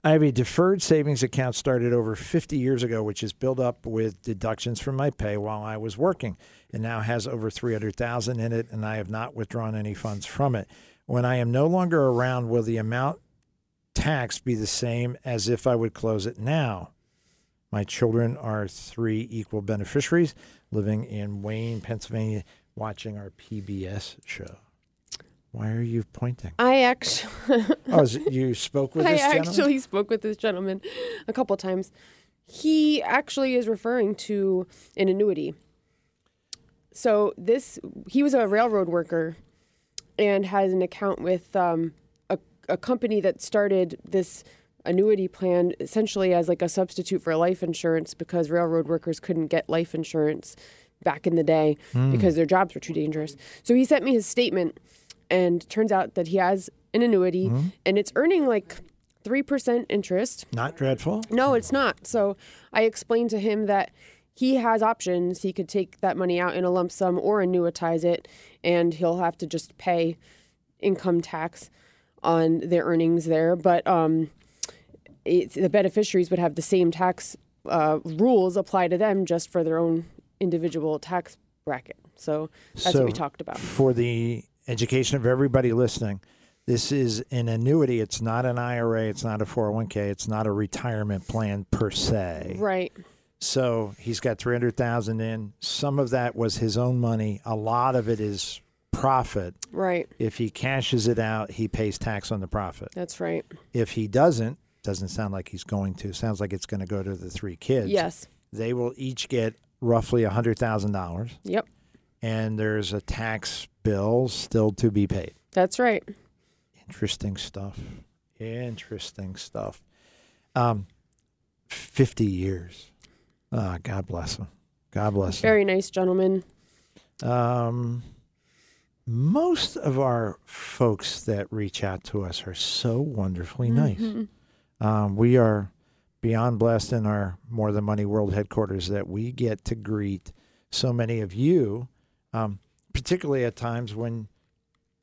I have a deferred savings account started over 50 years ago, which is built up with deductions from my pay while I was working. It now has over $300,000 in it, and I have not withdrawn any funds from it. When I am no longer around, will the amount taxed be the same as if I would close it now? My children are 3 equal beneficiaries living in Wayne, Pennsylvania, watching our PBS show. Why are you pointing? I actually... you spoke with this gentleman? I actually spoke with this gentleman a couple times. He actually is referring to an annuity. So he was a railroad worker and has an account with a company that started this annuity plan essentially as like a substitute for life insurance because railroad workers couldn't get life insurance back in the day because their jobs were too dangerous. So he sent me his statement. And turns out that he has an annuity, and it's earning like 3% interest. Not dreadful. No, it's not. So I explained to him that he has options. He could take that money out in a lump sum or annuitize it, and he'll have to just pay income tax on their earnings there. But the beneficiaries would have the same tax rules apply to them just for their own individual tax bracket. So that's what we talked about. For the education of everybody listening, this is an annuity. It's not an IRA. It's not a 401k. It's not a retirement plan per se. Right. So he's got $300,000 in. Some of that was his own money. A lot of it is profit. Right. If he cashes it out, he pays tax on the profit. That's right. If he doesn't sound like he's going to. Sounds like it's going to go to the 3 kids. Yes. They will each get roughly $100,000. Yep. And there's a tax bill still to be paid. That's right. Interesting stuff. 50 years. God bless him. God bless him. Very nice gentleman. Most of our folks that reach out to us are so wonderfully nice. We are beyond blessed in our More Than Money World headquarters that we get to greet so many of you, particularly at times when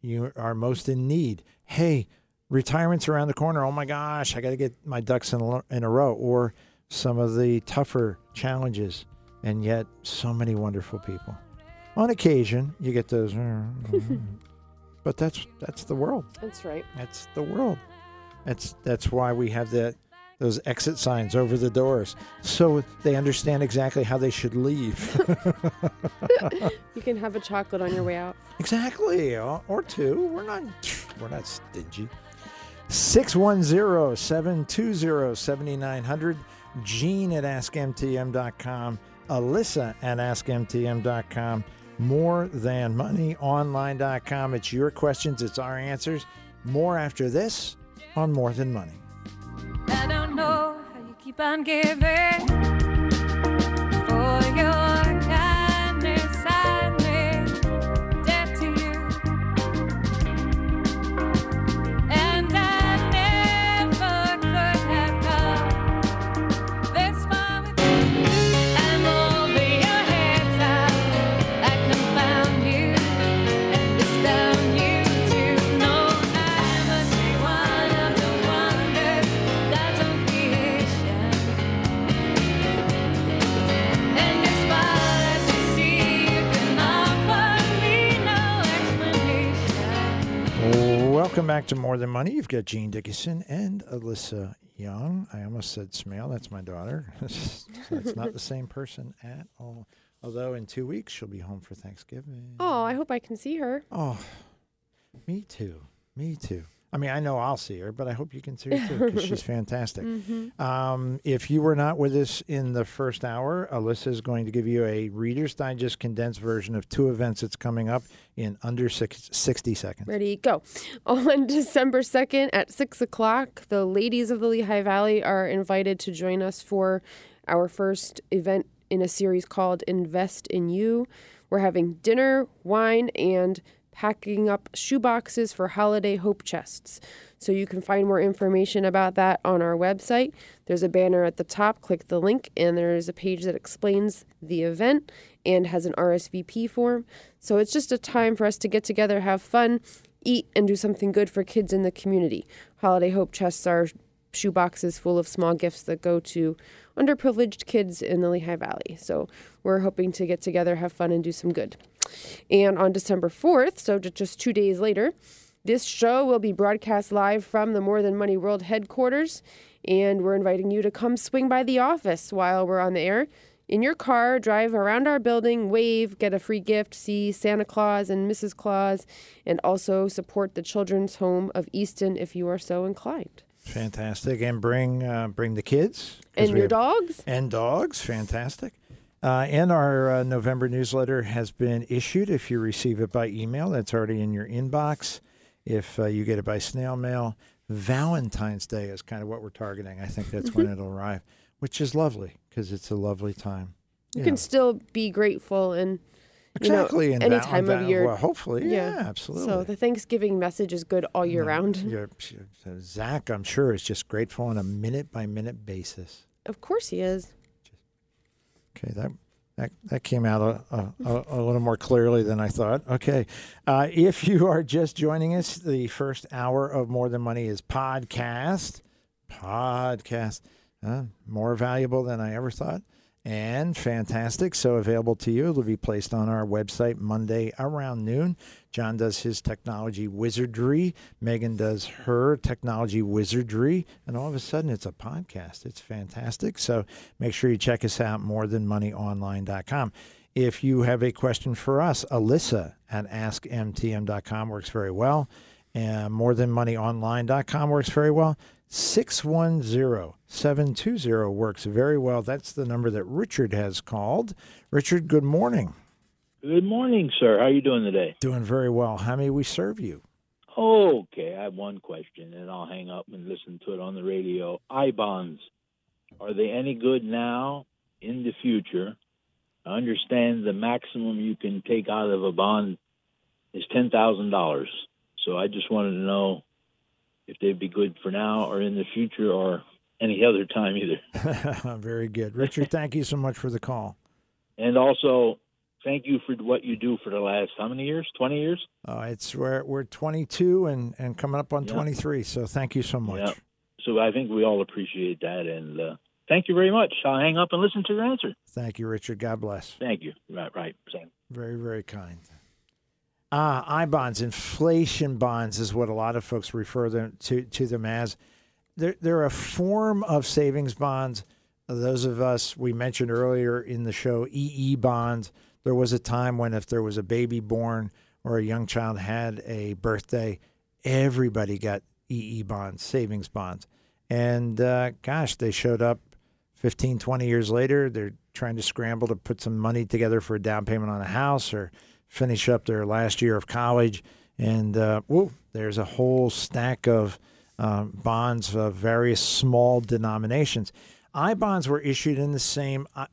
you are most in need. Hey, retirement's around the corner. Oh, my gosh, I got to get my ducks in a row. Or some of the tougher challenges. And yet, so many wonderful people. On occasion, you get those, but that's the world. That's right. That's the world. That's why we have those exit signs over the doors, so they understand exactly how they should leave. You can have a chocolate on your way out. Exactly, or two. We're not stingy. 610-720-7900. Gene at AskMTM.com. Alyssa at AskMTM.com. MoreThanMoneyOnline.com. It's your questions. It's our answers. More after this on More Than Money. I don't know how you keep on giving for your kindness. I'm dead to you, and I never could have come this far with you. I'm over your heads out. I confound you and astound you to know I must be one of the wonders. And as far as you see, you can offer me no explanation. Welcome back to More Than Money. You've got Gene Dickinson and Alyssa Young. I almost said Smale. That's my daughter. That's not the same person at all. Although in 2 weeks, she'll be home for Thanksgiving. Oh, I hope I can see her. Oh, me too. Me too. I mean, I know I'll see her, but I hope you can see her too, because she's fantastic. If you were not with us in the first hour, Alyssa is going to give you a Reader's Digest condensed version of two events that's coming up in under 60 seconds. Ready, go. On December 2nd at 6 o'clock, the ladies of the Lehigh Valley are invited to join us for our first event in a series called Invest in You. We're having dinner, wine, and packing up shoeboxes for holiday hope chests. So you can find more information about that on our website. There's a banner at the top. Click the link, and there's a page that explains the event and has an RSVP form. So it's just a time for us to get together, have fun, eat, and do something good for kids in the community. Holiday hope chests are shoeboxes full of small gifts that go to underprivileged kids in the Lehigh Valley. So we're hoping to get together, have fun, and do some good. And on December 4th, so just 2 days later, this show will be broadcast live from the More Than Money World headquarters, and we're inviting you to come swing by the office while we're on the air. In your car, drive around our building, wave, get a free gift, see Santa Claus and Mrs. Claus, and also support the Children's Home of Easton if you are so inclined. Fantastic. And bring the kids. And your dogs. And dogs. Fantastic. And our November newsletter has been issued. If you receive it by email, that's already in your inbox. If you get it by snail mail, Valentine's Day is kind of what we're targeting. I think that's when it'll arrive, which is lovely because it's a lovely time. You can still be grateful and exactly, you know, any time of year. Well, hopefully, yeah, absolutely. So the Thanksgiving message is good all year round. So Zach, I'm sure, is just grateful on a minute-by-minute basis. Of course he is. Okay, that came out a little more clearly than I thought. Okay, if you are just joining us, the first hour of More Than Money is podcast. More valuable than I ever thought. And fantastic, so available to you. It'll be placed on our website Monday around noon. John does his technology wizardry. Megan does her technology wizardry. And all of a sudden, it's a podcast. It's fantastic. So make sure you check us out, morethanmoneyonline.com. If you have a question for us, Alyssa at AskMTM.com works very well. And morethanmoneyonline.com works very well. 610-720 works very well. That's the number that Richard has called. Richard, good morning. Good morning, sir. How are you doing today? Doing very well. How may we serve you? Okay, I have one question, and I'll hang up and listen to it on the radio. I-bonds. Are they any good now in the future? I understand the maximum you can take out of a bond is $10,000. So I just wanted to know if they'd be good for now or in the future or any other time either. Very good. Richard, thank you so much for the call. And also, thank you for what you do for the last, how many years, 20 years? We're 22 and coming up on 23, so thank you so much. Yep. So I think we all appreciate that, and thank you very much. I'll hang up and listen to your answer. Thank you, Richard. God bless. Thank you. Right. Same. Very, very kind. I-bonds, inflation bonds is what a lot of folks refer to them as. They're a form of savings bonds. Those of us, we mentioned earlier in the show, EE bonds. There was a time when if there was a baby born or a young child had a birthday, everybody got EE bonds, savings bonds. And they showed up 15, 20 years later. They're trying to scramble to put some money together for a down payment on a house or finish up their last year of college. And there's a whole stack of bonds of various small denominations. I-bonds were issued in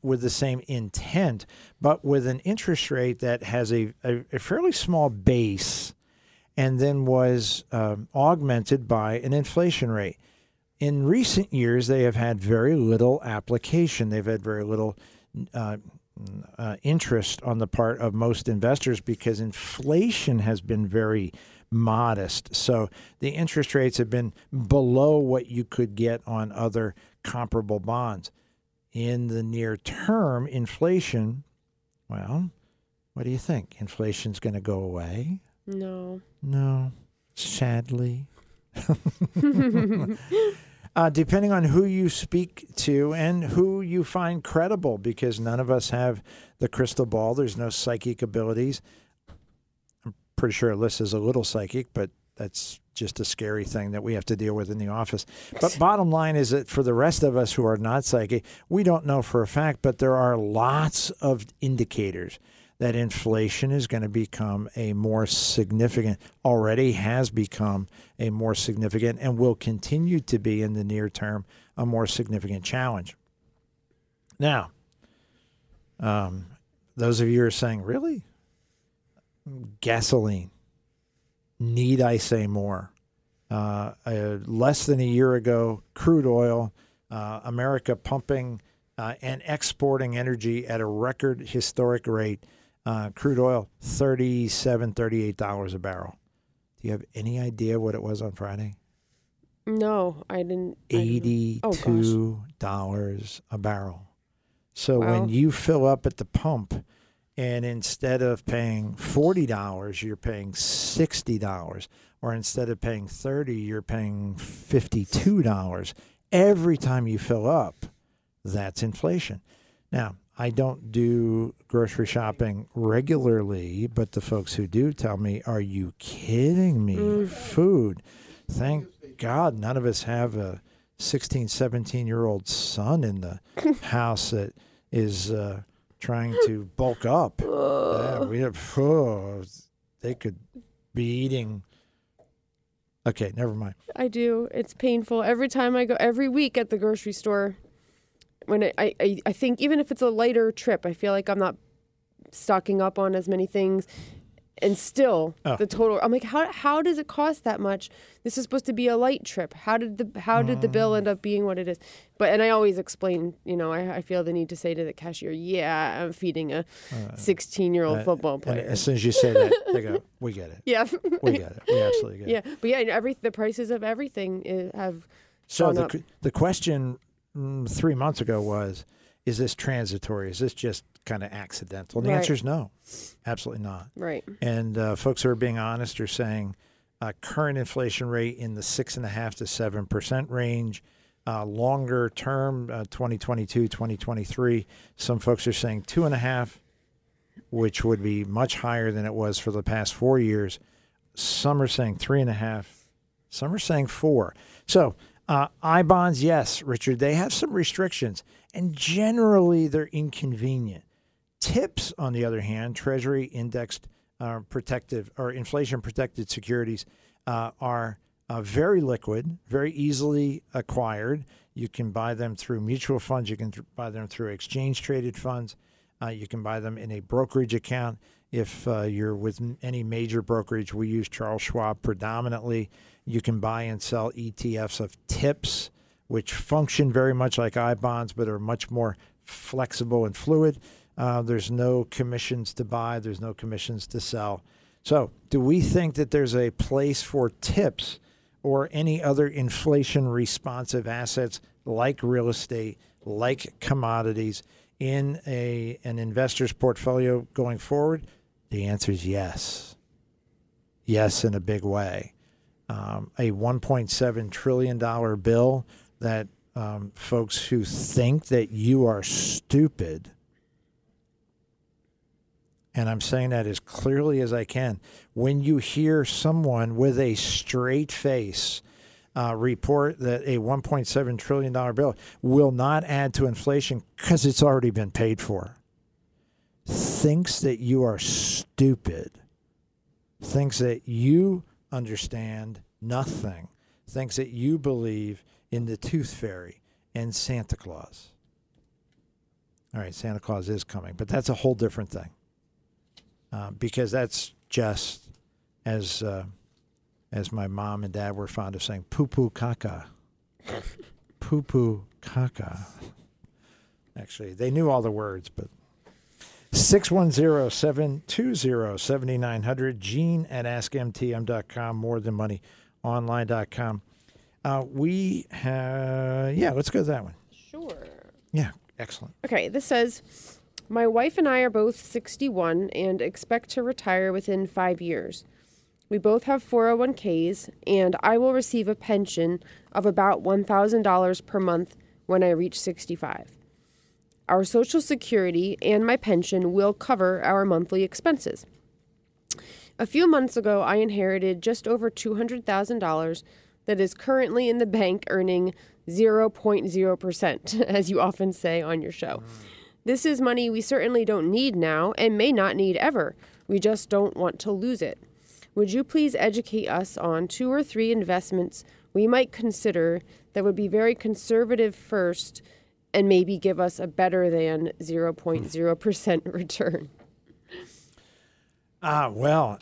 with the same intent, but with an interest rate that has a fairly small base and then was augmented by an inflation rate. In recent years, they have had very little application. They've had very little interest on the part of most investors because inflation has been very modest. So the interest rates have been below what you could get on other comparable bonds. In the near term, inflation, well, what do you think? Inflation's going to go away? No. Sadly. Depending on who you speak to and who you find credible, because none of us have the crystal ball. There's no psychic abilities. I'm pretty sure Alyssa's a little psychic, but that's just a scary thing that we have to deal with in the office. But bottom line is that for the rest of us who are not psychic, we don't know for a fact, but there are lots of indicators that inflation is going to become already has become a more significant, and will continue to be in the near term, a more significant challenge. Now, those of you who are saying, really? Gasoline. Need I say more? Less than a year ago, crude oil, America pumping and exporting energy at a record historic rate. Crude oil, $37, $38 a barrel. Do you have any idea what it was on Friday? No, I didn't. $82 a barrel. So when you fill up at the pump, and instead of paying $40, you're paying $60. Or instead of paying $30, you're paying $52. Every time you fill up, that's inflation. Now, I don't do grocery shopping regularly, but the folks who do tell me, are you kidding me? Food. Thank God none of us have a 16, 17-year-old son in the house that is... trying to bulk up. They could be eating. Okay, never mind. I do. It's painful. Every time I go, every week at the grocery store, when I think even if it's a lighter trip, I feel like I'm not stocking up on as many things. And still, the total, I'm like, how does it cost that much? This is supposed to be a light trip. How did the bill end up being what it is? And I always explain, I feel the need to say to the cashier, I'm feeding a 16-year-old football player. As soon as you say that, they go, we get it. Yeah. We get it. We absolutely get it. Yeah. But the prices of everything have gone up. So the question 3 months ago was, is this transitory? Is this just kind of accidental? And the answer is no, absolutely not. Right. And folks who are being honest are saying current inflation rate in the 6.5 to 7% range, longer term, 2022, 2023. Some folks are saying 2.5, which would be much higher than it was for the past 4 years. Some are saying 3.5. Some are saying 4. So I-bonds, yes, Richard, they have some restrictions. And generally, they're inconvenient. TIPS, on the other hand, Treasury indexed protective or inflation protected securities, are Very liquid, very easily acquired. You can buy them through mutual funds. You can buy them through exchange-traded funds. You can buy them in a brokerage account. If you're with any major brokerage, we use Charles Schwab predominantly. You can buy and sell ETFs of TIPS, which function very much like I-bonds, but are much more flexible and fluid. There's no commissions to buy. There's no commissions to sell. So do we think that there's a place for TIPS or any other inflation-responsive assets like real estate, like commodities, in an investor's portfolio going forward? The answer is yes. Yes, in a big way. A $1.7 trillion bill that folks who think that you are stupid, and I'm saying that as clearly as I can, when you hear someone with a straight face report that a $1.7 trillion bill will not add to inflation because it's already been paid for, thinks that you are stupid, thinks that you understand nothing, thinks that you believe in the tooth fairy and Santa Claus. All right, Santa Claus is coming, but that's a whole different thing. Because that's just, as my mom and dad were fond of saying, poo-poo caca. Poo-poo caca. Actually, they knew all the words, but 610-720-7900, Gene at AskMTM.com, MoreThanMoneyOnline.com. We have, yeah, let's go to that one. Sure. Yeah, excellent. Okay, this says... My wife and I are both 61 and expect to retire within 5 years. We both have 401ks, and I will receive a pension of about $1,000 per month when I reach 65. Our Social Security and my pension will cover our monthly expenses. A few months ago, I inherited just over $200,000 that is currently in the bank earning 0.0%, as you often say on your show. This is money we certainly don't need now and may not need ever. We just don't want to lose it. Would you please educate us on 2 or 3 investments we might consider that would be very conservative first and maybe give us a better than 0.0% return? Well,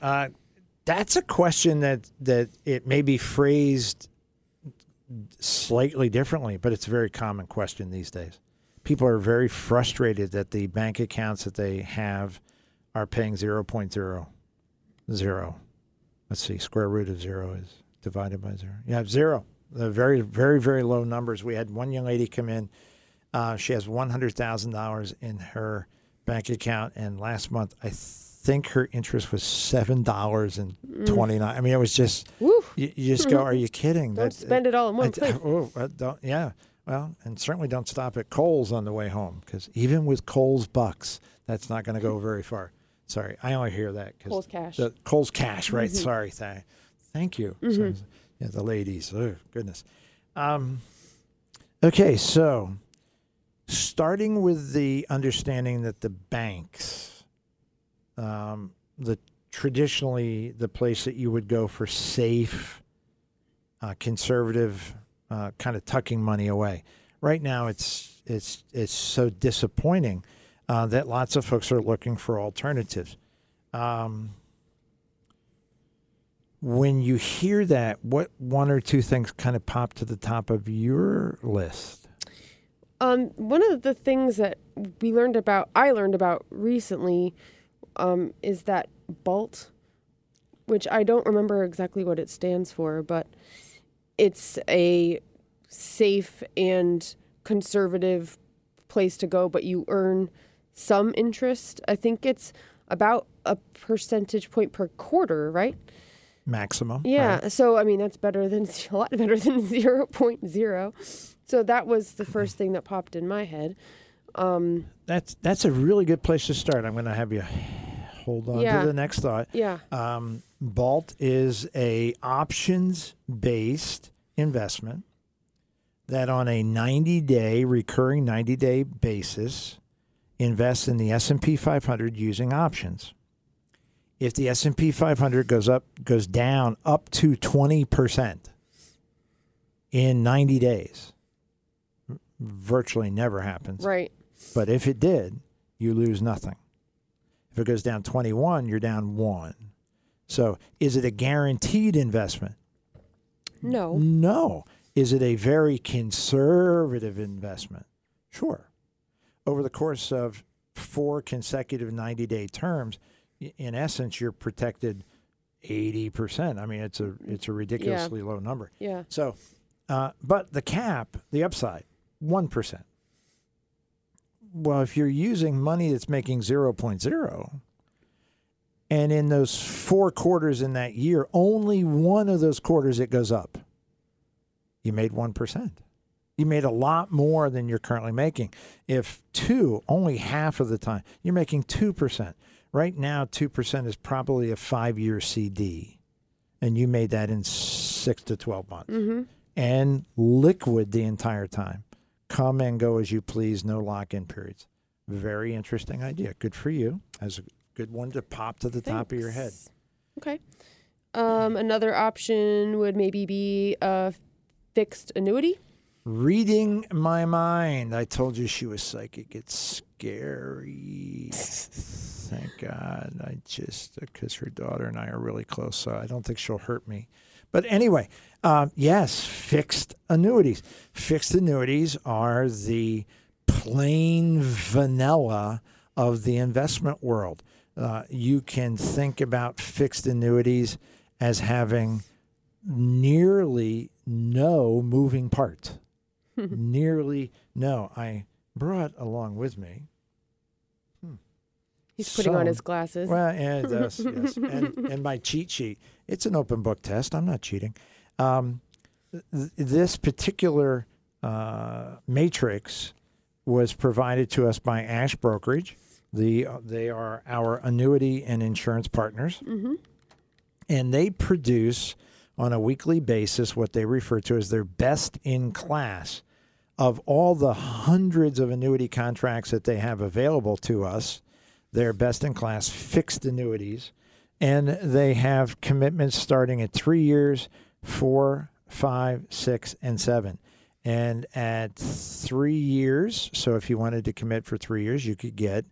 that's a question that it may be phrased slightly differently, but it's a very common question these days. People are very frustrated that the bank accounts that they have are paying 0.00. Let's see, square root of 0 is divided by 0. You have 0. The very, very, very low numbers. We had one young lady come in. She has $100,000 in her bank account. And last month, I think her interest was $7.29. I mean, it was just, you just go, are you kidding? Don't spend it all in one place. Yeah. Well, and certainly don't stop at Kohl's on the way home, because even with Kohl's bucks, that's not going to go very far. Sorry, I only hear that. Kohl's Cash. Kohl's Cash, right? Sorry. Thank you. So, yeah, the ladies. Oh, goodness. Okay, so starting with the understanding that the banks, traditionally the place that you would go for safe, conservative, kind of tucking money away. Right now, it's so disappointing that lots of folks are looking for alternatives. When you hear that, what 1 or 2 things kind of pop to the top of your list? One of the things that I learned about recently, is that BALT, which I don't remember exactly what it stands for, but it's a safe and conservative place to go, but you earn some interest. I think it's about a percentage point per quarter, right? Maximum. Yeah. Right. So, I mean, that's a lot better than 0.0. So that was the first thing that popped in my head. That's a really good place to start. I'm going to have you hold on to the next thought. Yeah. BALT is a options-based investment that on a 90-day, recurring 90-day basis, invests in the S&P 500 using options. If the S&P 500 goes down up to 20%, in 90 days. Virtually never happens. Right. But if it did, you lose nothing. If it goes down 21, you're down 1. So is it a guaranteed investment? No. No. Is it a very conservative investment? Sure. Over the course of 4 consecutive 90-day terms, in essence, you're protected 80%. I mean, it's a ridiculously low number. Yeah. So, but the cap, the upside, 1%. Well, if you're using money that's making 0.0, and in those 4 quarters in that year, only one of those quarters it goes up, you made 1%. You made a lot more than you're currently making. If only half of the time, you're making 2%. Right now, 2% is probably a 5-year CD, and you made that in 6 to 12 months. Mm-hmm. And liquid the entire time. Come and go as you please, no lock-in periods. Very interesting idea. Good for you. That's a good one to pop to the top of your head. Okay. Another option would maybe be a fixed annuity. Reading my mind. I told you she was psychic. It's scary. Thank God. Because her daughter and I are really close, so I don't think she'll hurt me. But anyway, yes, fixed annuities. Fixed annuities are the plain vanilla of the investment world. You can think about fixed annuities as having nearly no moving parts. Nearly no. I brought along with me. He's putting on his glasses. Well, yeah, yes. And my cheat sheet. It's an open book test. I'm not cheating. This particular matrix was provided to us by Ash Brokerage. They are our annuity and insurance partners. Mm-hmm. And they produce on a weekly basis what they refer to as their best in class of all the hundreds of annuity contracts that they have available to us. They're best-in-class fixed annuities, and they have commitments starting at 3 years, 4, 5, 6, and 7. And at 3 years, so if you wanted to commit for 3 years, you could get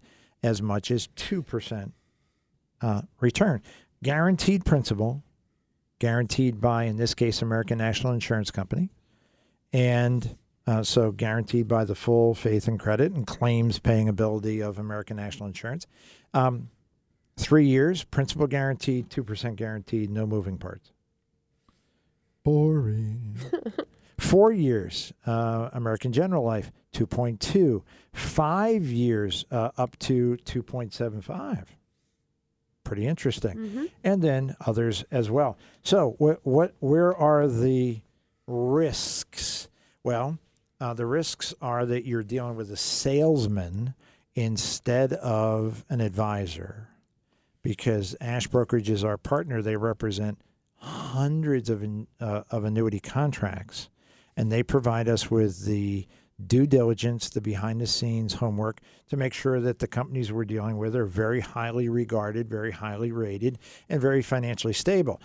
as much as 2% return. Guaranteed principal, guaranteed by, in this case, American National Insurance Company, and so guaranteed by the full faith and credit and claims paying ability of American National Insurance. 3 years, principal guaranteed, 2% guaranteed, no moving parts. Boring. 4 years, American General Life, 2.2. 5 years, up to 2.75. Pretty interesting. Mm-hmm. And then others as well. So where are the risks? Well, the risks are that you're dealing with a salesman instead of an advisor, because Ash Brokerage is our partner. They represent hundreds of annuity contracts, and they provide us with the due diligence, the behind-the-scenes homework to make sure that the companies we're dealing with are very highly regarded, very highly rated, and very financially stable,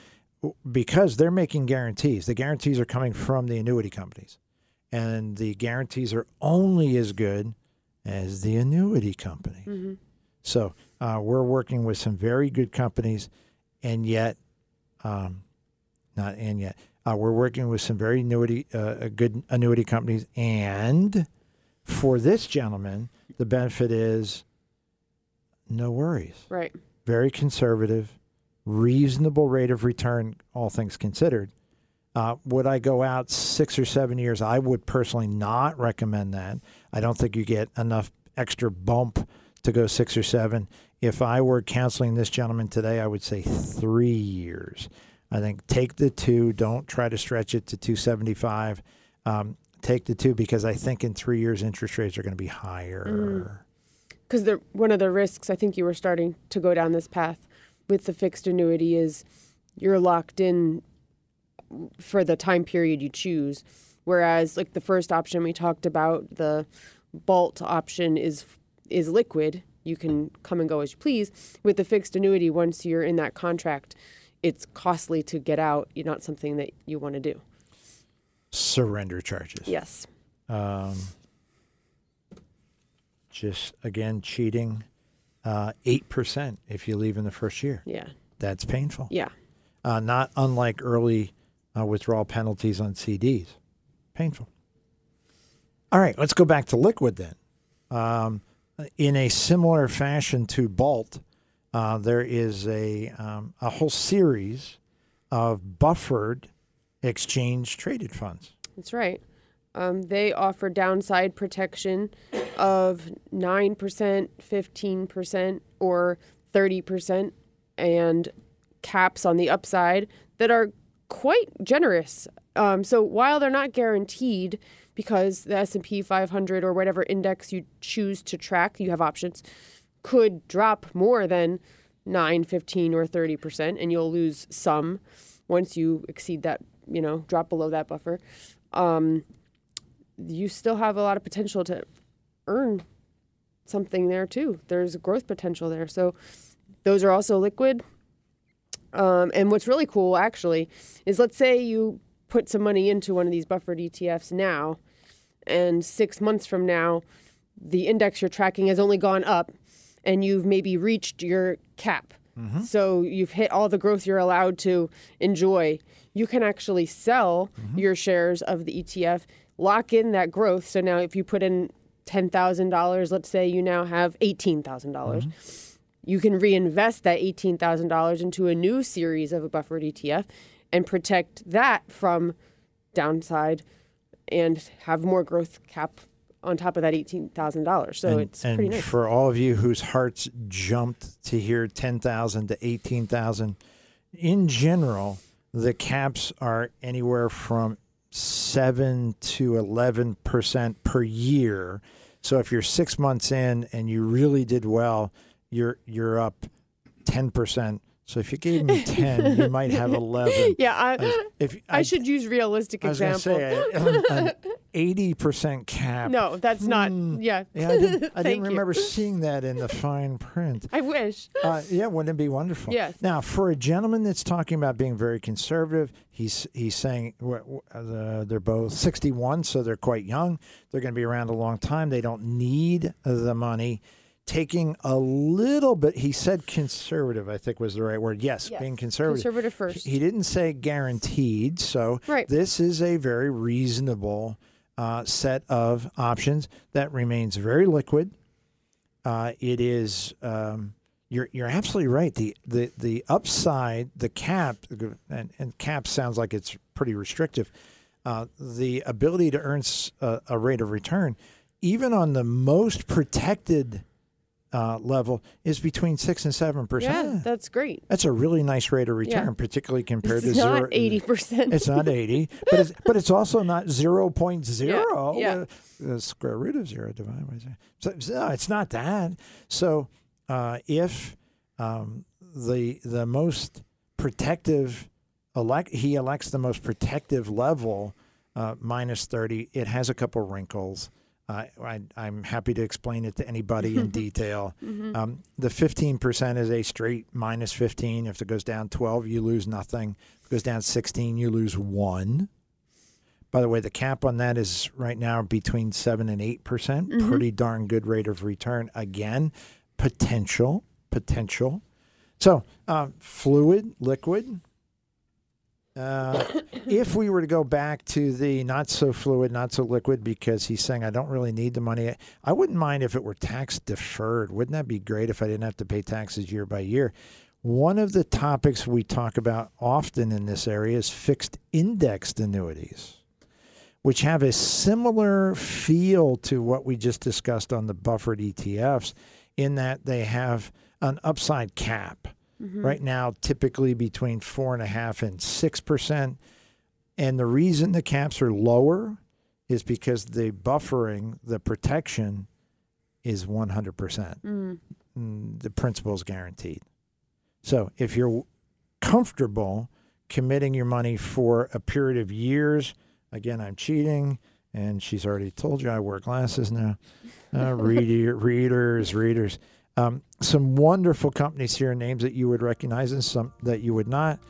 because they're making guarantees. The guarantees are coming from the annuity companies. And the guarantees are only as good as the annuity company. Mm-hmm. So we're working with some very good companies, and yet, we're working with some very good annuity companies. And for this gentleman, the benefit is no worries. Right. Very conservative, reasonable rate of return, all things considered. Would I go out 6 or 7 years? I would personally not recommend that. I don't think you get enough extra bump to go 6 or 7. If I were counseling this gentleman today, I would say 3 years. I think take the 2. Don't try to stretch it to 275. Take the 2, because I think in 3 years, interest rates are going to be higher. Because one of the risks, I think you were starting to go down this path with the fixed annuity, is you're locked in for the time period you choose, whereas like the first option we talked about, the BALT option is liquid. You can come and go as you please. With the fixed annuity, once you're in that contract, it's costly to get out. It's not something that you want to do. surrender charges. Yes. Just, again, cheating 8% if you leave in the first year. Yeah. That's painful. Yeah. Not unlike early withdrawal penalties on CDs. Painful. All right, let's go back to liquid then. In a similar fashion to BALT, there is a whole series of buffered exchange-traded funds. That's right. They offer downside protection of 9%, 15%, or 30%, and caps on the upside that are quite generous. So while they're not guaranteed, because the S&P 500 or whatever index you choose to track, you have options, could drop more than 9, 15, or 30%, and you'll lose some once you exceed that, you know, drop below that buffer. You still have a lot of potential to earn something there, too. There's growth potential there. So those are also liquid. And what's really cool, actually, is let's say you put some money into one of these buffered ETFs now, and 6 months from now, the index you're tracking has only gone up, and you've maybe reached your cap. Mm-hmm. So you've hit all the growth you're allowed to enjoy. You can actually sell mm-hmm. your shares of the ETF, lock in that growth. So now if you put in $10,000, let's say you now have $18,000. Mm-hmm. You can reinvest that $18,000 into a new series of a buffered ETF and protect that from downside and have more growth cap on top of that $18,000. So it's pretty nice. And for all of you whose hearts jumped to hear $10,000 to $18,000, in general, the caps are anywhere from 7 to 11% per year. So if you're 6 months in and you really did well, you're up 10%. So if you gave me 10, you might have 11. Yeah, I should use realistic example. I was going to say an 80% cap. No, that's not. Yeah. Yeah, I didn't remember seeing that in the fine print. I wish. Yeah, wouldn't it be wonderful? Yes. Now, for a gentleman that's talking about being very conservative, he's saying they're both 61, so they're quite young. They're going to be around a long time. They don't need the money. Taking a little bit, he said conservative, I think was the right word. Yes, being conservative. Conservative first. He didn't say guaranteed, so right. This is a very reasonable set of options that remains very liquid. It is, you're absolutely right. The upside, the cap, and cap sounds like it's pretty restrictive. The ability to earn a rate of return, even on the most protected level, is between 6 and 7%. Yeah, that's great. That's a really nice rate of return, particularly compared to zero. It's not 80%. It's not 80, but it's also not 0.0. Yeah. The square root of 0 divided by 0. So no, it's not that. So if the most protective he elects the most protective level, minus 30, it has a couple wrinkles. I'm happy to explain it to anybody in detail. Mm-hmm. The 15% is a straight minus 15. If it goes down 12, you lose nothing. If it goes down 16, you lose 1. By the way, the cap on that is right now between 7 and 8%. Mm-hmm. Pretty darn good rate of return. Again, potential. So fluid, liquid. If we were to go back to the not so fluid, not so liquid, because he's saying I don't really need the money. I wouldn't mind if it were tax deferred. Wouldn't that be great if I didn't have to pay taxes year by year? One of the topics we talk about often in this area is fixed indexed annuities, which have a similar feel to what we just discussed on the buffered ETFs, in that they have an upside cap. Mm-hmm. Right now, typically between 4.5% and 6%. And the reason the caps are lower is because the buffering, the protection, is 100%. Mm. The principal is guaranteed. So if you're comfortable committing your money for a period of years, again, I'm cheating, and she's already told you I wear glasses now. Readers. Some wonderful companies here, names that you would recognize and some that you would not.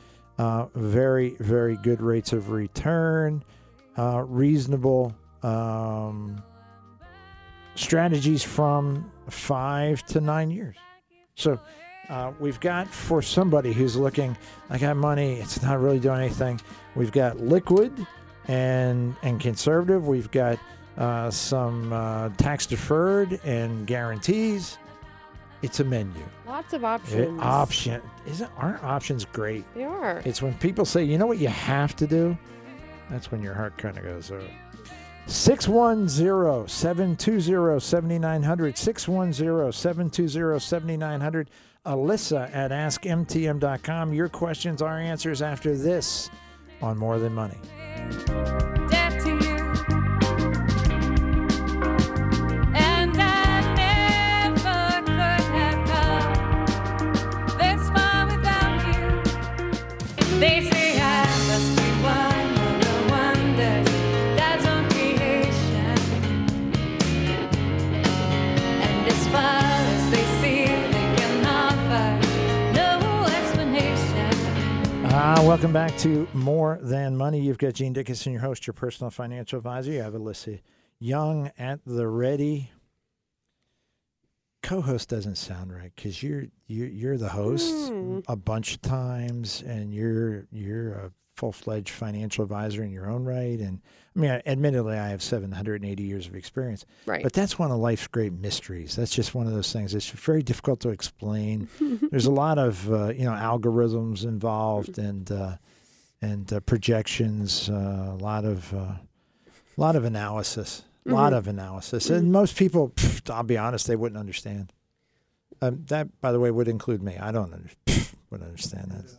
Very, very good rates of return. reasonable strategies from 5 to 9 years. So we've got, for somebody who's looking, I got money, it's not really doing anything, we've got liquid and conservative, we've got some tax deferred and guarantees. It's a menu. Lots of options. Aren't options great? They are. It's when people say, you know what you have to do? That's when your heart kind of goes over. 610-720-7900. 610-720-7900. Alyssa at AskMTM.com. Your questions, our answers after this on More Than Money. Welcome back to More Than Money. You've got Gene Dickinson, your host, your personal financial advisor. You have Alyssa Young at the ready. Co-host doesn't sound right because you're the host a bunch of times, and you're a full-fledged financial advisor in your own right. And I mean, admittedly, I have 780 years of experience. Right. But that's one of life's great mysteries. That's just one of those things. It's very difficult to explain. There's a lot of algorithms involved and projections. A lot of analysis. Mm-hmm. And most people, I'll be honest, they wouldn't understand. That, by the way, would include me. I don't understand that.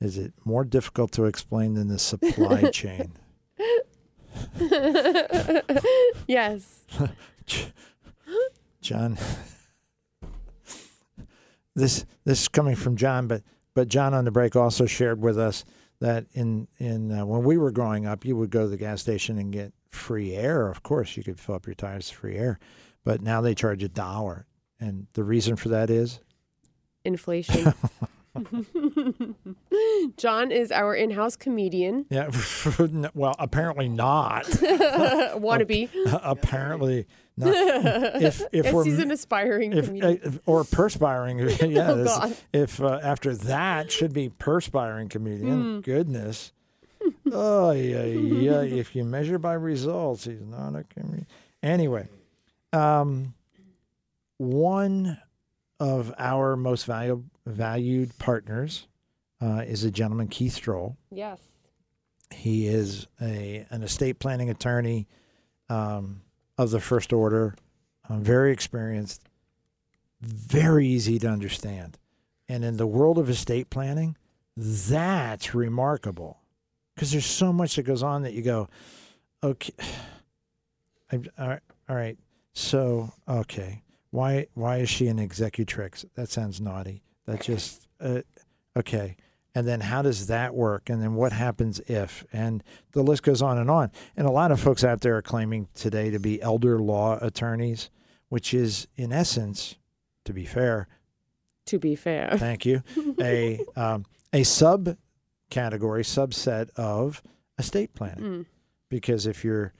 Is it more difficult to explain than the supply chain? Yes. John, this is coming from John, but John on the break also shared with us that in when we were growing up, you would go to the gas station and get free air. Of course, you could fill up your tires with free air, but now they charge $1, and the reason for that is inflation. John is our in-house comedian. Yeah, well, apparently not. Wannabe. Apparently not. If we're, he's an aspiring comedian. Or perspiring. Yeah, after that, should be perspiring comedian. Goodness. Oh, yeah. If you measure by results, he's not a comedian. Anyway, one of our most valued partners is a gentleman, Keith Stroll. Yes. He is an estate planning attorney of the first order, very experienced, very easy to understand. And in the world of estate planning, that's remarkable because there's so much that goes on that you go, okay, all right, so, okay. Why is she an executrix? That sounds naughty. That just, okay. And then how does that work? And then what happens if? And the list goes on and on. And a lot of folks out there are claiming today to be elder law attorneys, which is, in essence, to be fair. Thank you. A subset of estate planning. Mm. Because if you're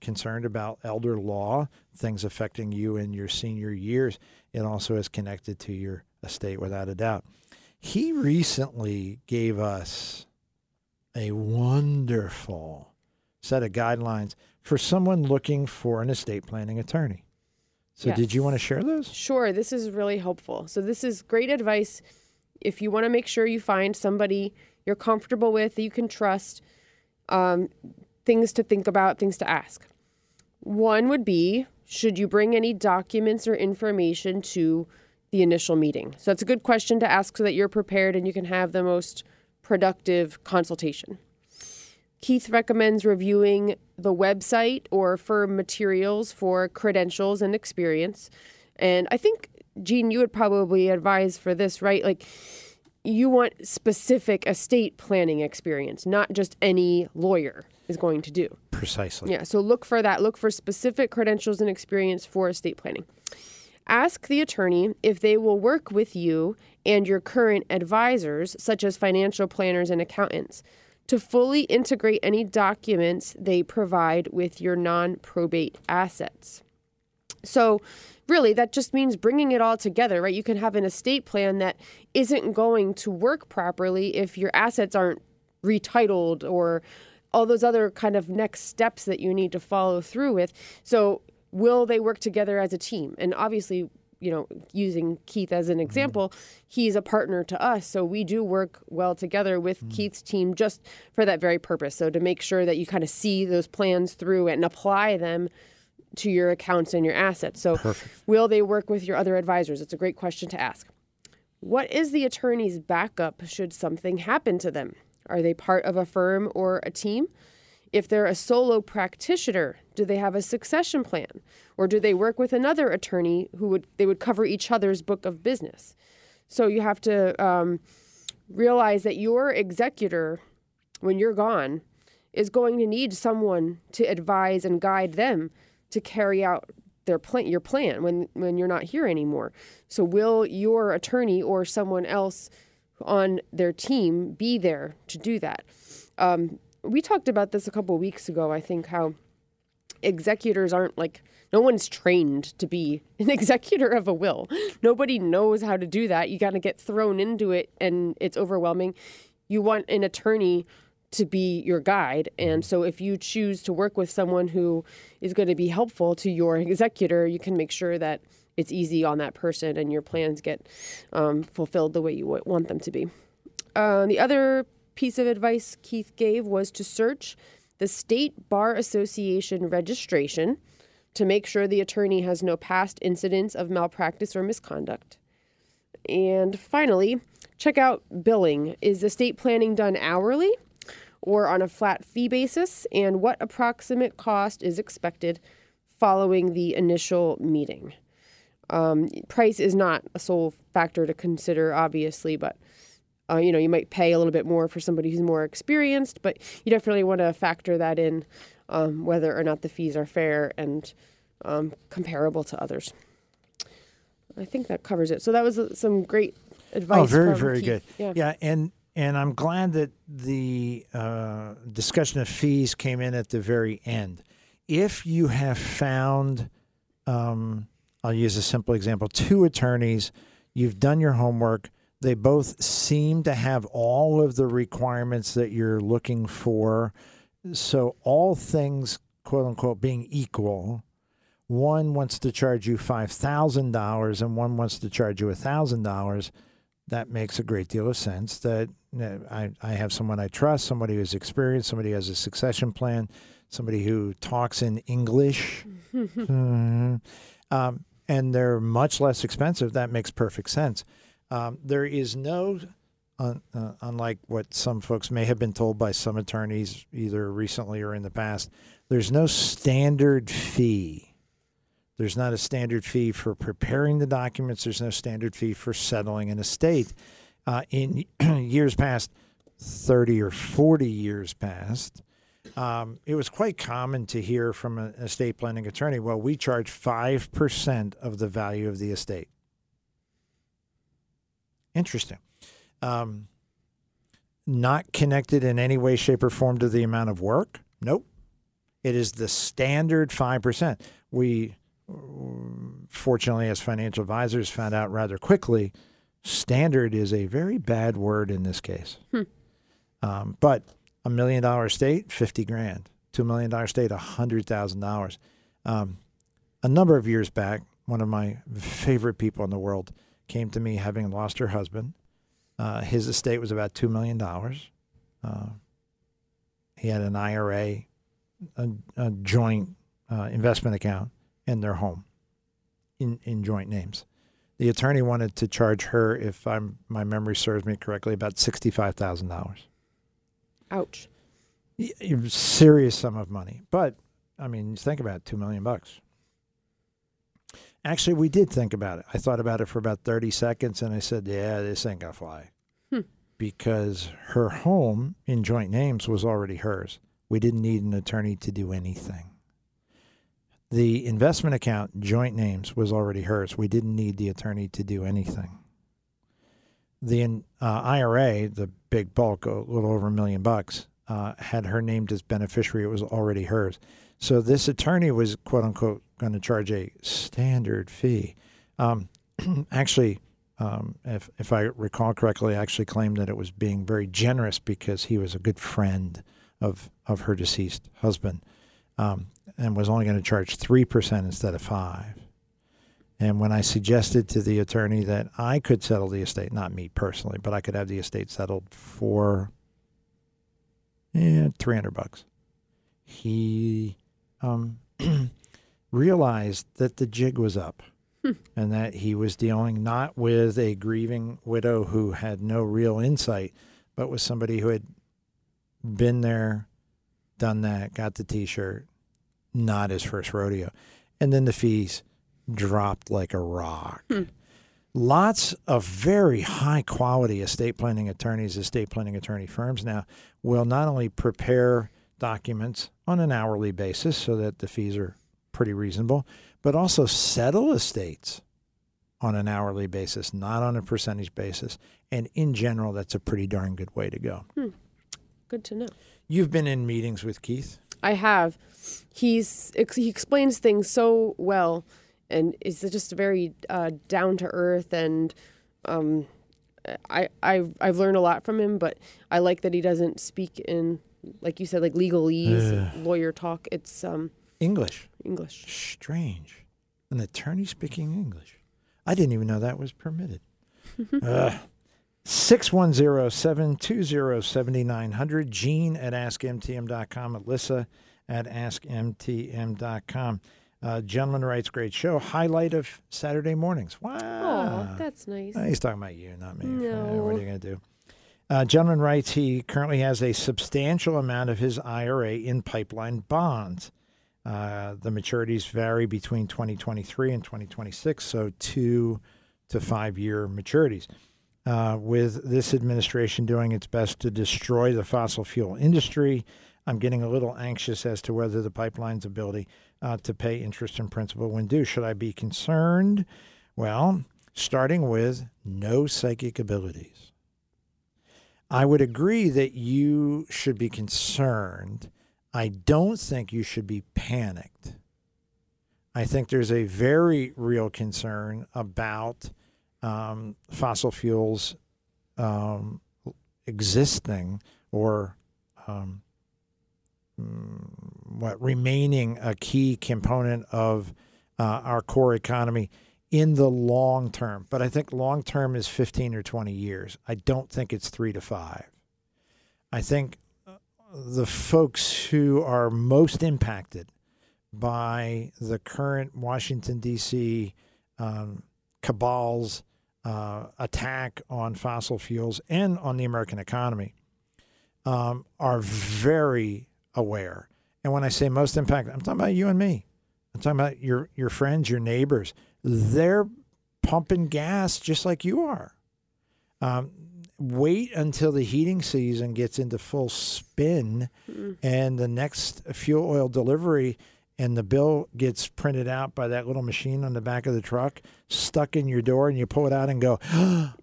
concerned about elder law, things affecting you in your senior years, it also is connected to your estate without a doubt. He recently gave us a wonderful set of guidelines for someone looking for an estate planning attorney. So yes. Did you want to share those? Sure. This is really helpful. So this is great advice. If you want to make sure you find somebody you're comfortable with, that you can trust, things to think about, things to ask. One would be, should you bring any documents or information to the initial meeting? So that's a good question to ask so that you're prepared and you can have the most productive consultation. Keith recommends reviewing the website or firm materials for credentials and experience. And I think, Gene, you would probably advise for this, right? Like, you want specific estate planning experience, not just any lawyer is going to do. Precisely. Yeah, so look for that. Look for specific credentials and experience for estate planning. Ask the attorney if they will work with you and your current advisors, such as financial planners and accountants, to fully integrate any documents they provide with your non-probate assets. So really, that just means bringing it all together, right? You can have an estate plan that isn't going to work properly if your assets aren't retitled or all those other kind of next steps that you need to follow through with. So will they work together as a team? And obviously, you know, using Keith as an example, he's a partner to us. So we do work well together with Keith's team just for that very purpose. So to make sure that you kind of see those plans through and apply them to your accounts and your assets. So will they work with your other advisors? It's a great question to ask. What is the attorney's backup should something happen to them? Are they part of a firm or a team? If they're a solo practitioner, do they have a succession plan? Or do they work with another attorney who would cover each other's book of business? So you have to realize that your executor, when you're gone, is going to need someone to advise and guide them to carry out their plan, your plan when you're not here anymore. So will your attorney or someone else on their team be there to do that? We talked about this a couple of weeks ago, I think, how executors aren't like, no one's trained to be an executor of a will. Nobody knows how to do that. You got to get thrown into it, and it's overwhelming. You want an attorney to be your guide. And so if you choose to work with someone who is going to be helpful to your executor, you can make sure that it's easy on that person and your plans get fulfilled the way you want them to be. The other piece of advice Keith gave was to search the State Bar Association registration to make sure the attorney has no past incidents of malpractice or misconduct. And finally, check out billing. Is estate planning done hourly or on a flat fee basis? And what approximate cost is expected following the initial meeting? Price is not a sole factor to consider, obviously, but you know, you might pay a little bit more for somebody who's more experienced, but you definitely want to factor that in, whether or not the fees are fair and comparable to others. I think that covers it. So that was some great advice. Oh, very, very Keith. Good. Yeah, and I'm glad that the discussion of fees came in at the very end. If you have found, I'll use a simple example, two attorneys, you've done your homework, they both seem to have all of the requirements that you're looking for. So all things, quote unquote, being equal, one wants to charge you $5,000 and one wants to charge you $1,000. That makes a great deal of sense. That, you know, I have someone I trust, somebody who's experienced, somebody who has a succession plan, somebody who talks in English. And they're much less expensive. That makes perfect sense. There is no, unlike what some folks may have been told by some attorneys, either recently or in the past, there's no standard fee. There's not a standard fee for preparing the documents. There's no standard fee for settling an estate. In years past, 30 or 40 years past, it was quite common to hear from an estate planning attorney, well, we charge 5% of the value of the estate. Interesting. Not connected in any way, shape, or form to the amount of work? Nope. It is the standard 5%. We, fortunately, as financial advisors, found out rather quickly, standard is a very bad word in this case. But $1 million estate, $50,000. $2 million estate, $100,000. A number of years back, one of my favorite people in the world came to me having lost her husband. His estate was about $2 million. He had an IRA, a joint investment account, and their home in joint names. The attorney wanted to charge her, if my memory serves me correctly, about $65,000. Ouch. A serious sum of money. But, I mean, think about it, $2 million. Actually, we did think about it. I thought about it for about 30 seconds, and I said, yeah, this ain't going to fly. Because her home in joint names was already hers. We didn't need an attorney to do anything. The investment account, joint names, was already hers. We didn't need the attorney to do anything. The IRA, the big bulk, a little over $1 million, had her named as beneficiary. It was already hers. So this attorney was, quote unquote, going to charge a standard fee. Actually, if I recall correctly, I actually claimed that it was being very generous because he was a good friend of her deceased husband, and was only going to charge 3% instead of 5%. And when I suggested to the attorney that I could settle the estate, not me personally, but I could have the estate settled for $300, he realized that the jig was up. And that he was dealing not with a grieving widow who had no real insight, but with somebody who had been there, done that, got the T-shirt, not his first rodeo. And then the fees dropped like a rock. Lots of very high-quality estate planning attorneys, estate planning attorney firms now will not only prepare documents on an hourly basis so that the fees are pretty reasonable, but also settle estates on an hourly basis, not on a percentage basis. And in general, that's a pretty darn good way to go. Good to know. You've been in meetings with Keith? I have. He explains things so well, and is just very down to earth, and I've learned a lot from him, but I like that he doesn't speak in, like you said, like legalese, lawyer talk. It's English. Strange. An attorney speaking English. I didn't even know that was permitted. 610-720-7900. Gene at AskMTM.com. Alyssa at AskMTM.com. Gentleman writes, great show. Highlight of Saturday mornings. Wow. Oh, that's nice. He's talking about you, not me. No. What are you going to do? Gentleman writes, he currently has a substantial amount of his IRA in pipeline bonds. The maturities vary between 2023 and 2026, so 2 to 5 year maturities. With this administration doing its best to destroy the fossil fuel industry, I'm getting a little anxious as to whether the pipeline's ability to pay interest and principal when due. Should I be concerned? Well, starting with no psychic abilities. I would agree that you should be concerned. I don't think you should be panicked. I think there's a very real concern about fossil fuels existing or remaining a key component of our core economy in the long term. But I think long term is 15 or 20 years. I don't think it's 3 to 5. I think the folks who are most impacted by the current Washington, D.C. cabal's attack on fossil fuels and on the American economy are very aware. And when I say most impacted, I'm talking about you and me. I'm talking about your friends, your neighbors. They're pumping gas just like you are. Wait until the heating season gets into full spin and the next fuel oil delivery and the bill gets printed out by that little machine on the back of the truck, stuck in your door, and you pull it out and go, oh,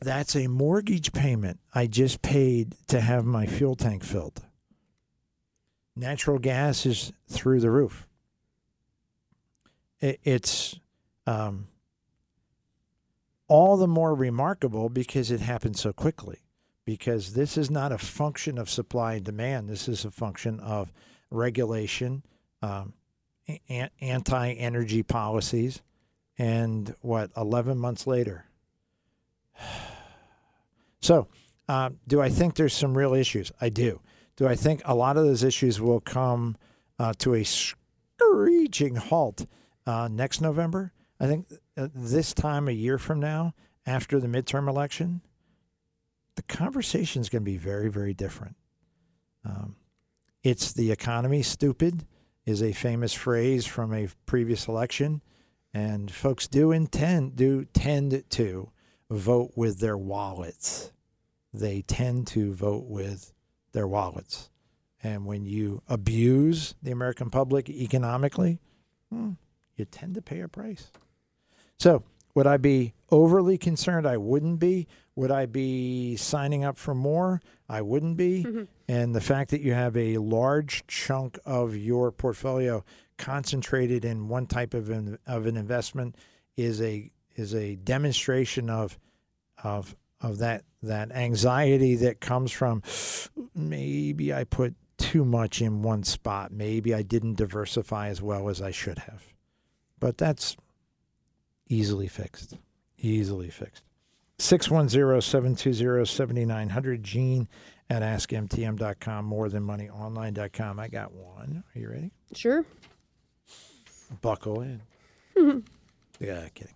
that's a mortgage payment I just paid to have my fuel tank filled. Natural gas is through the roof. It's all the more remarkable because it happened so quickly, because this is not a function of supply and demand. This is a function of regulation, anti-energy policies, and what, 11 months later. So do I think there's some real issues? I do. Do I think a lot of those issues will come to a screeching halt next November? I think this time a year from now, after the midterm election, the conversation is going to be very, very different. It's the economy, stupid, is a famous phrase from a previous election. And folks do tend to vote with their wallets. They tend to vote with their wallets. And when you abuse the American public economically, you tend to pay a price. So Would I be overly concerned? I wouldn't be. Would I be signing up for more? I wouldn't be. Mm-hmm. And the fact that you have a large chunk of your portfolio concentrated in one type of an investment is a demonstration of that anxiety that comes from maybe I put too much in one spot. Maybe I didn't diversify as well as I should have. But that's easily fixed. Easily fixed. 610-720-7900. Gene at AskMTM.com. MoreThanMoneyOnline.com. I got one. Are you ready? Sure. Buckle in. Yeah, kidding.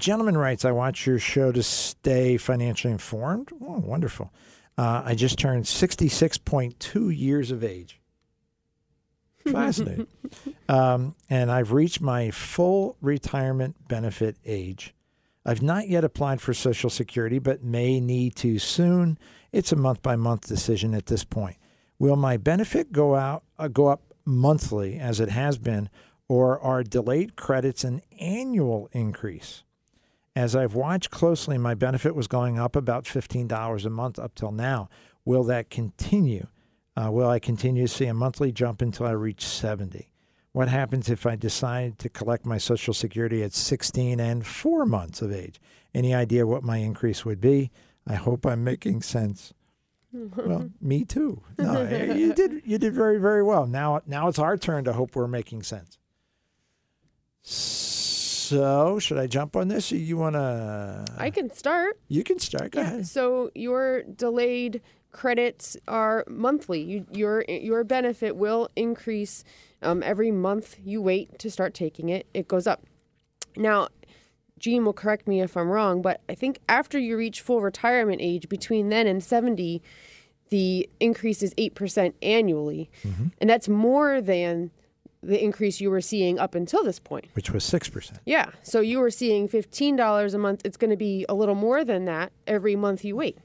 Gentleman writes, I watch your show to stay financially informed. Oh, wonderful. I just turned 66.2 years of age. Fascinating. And I've reached my full retirement benefit age. I've not yet applied for Social Security, but may need to soon. It's a month-by-month decision at this point. Will my benefit go up monthly, as it has been, or are delayed credits an annual increase? As I've watched closely, my benefit was going up about $15 a month up till now. Will that continue? Will I continue to see a monthly jump until I reach 70? What happens if I decide to collect my Social Security at 16 and 4 months of age? Any idea what my increase would be? I hope I'm making sense. Well, me too. No, you did very, very well. Now it's our turn to hope we're making sense. So should I jump on this or you want to? I can start. You can start. Go ahead. So your delayed credits are monthly. Your benefit will increase every month you wait to start taking it. It goes up. Now, Gene will correct me if I'm wrong, but I think after you reach full retirement age, between then and 70, the increase is 8% annually. Mm-hmm. And that's more than the increase you were seeing up until this point, which was 6%. Yeah. So you were seeing $15 a month. It's going to be a little more than that every month you wait.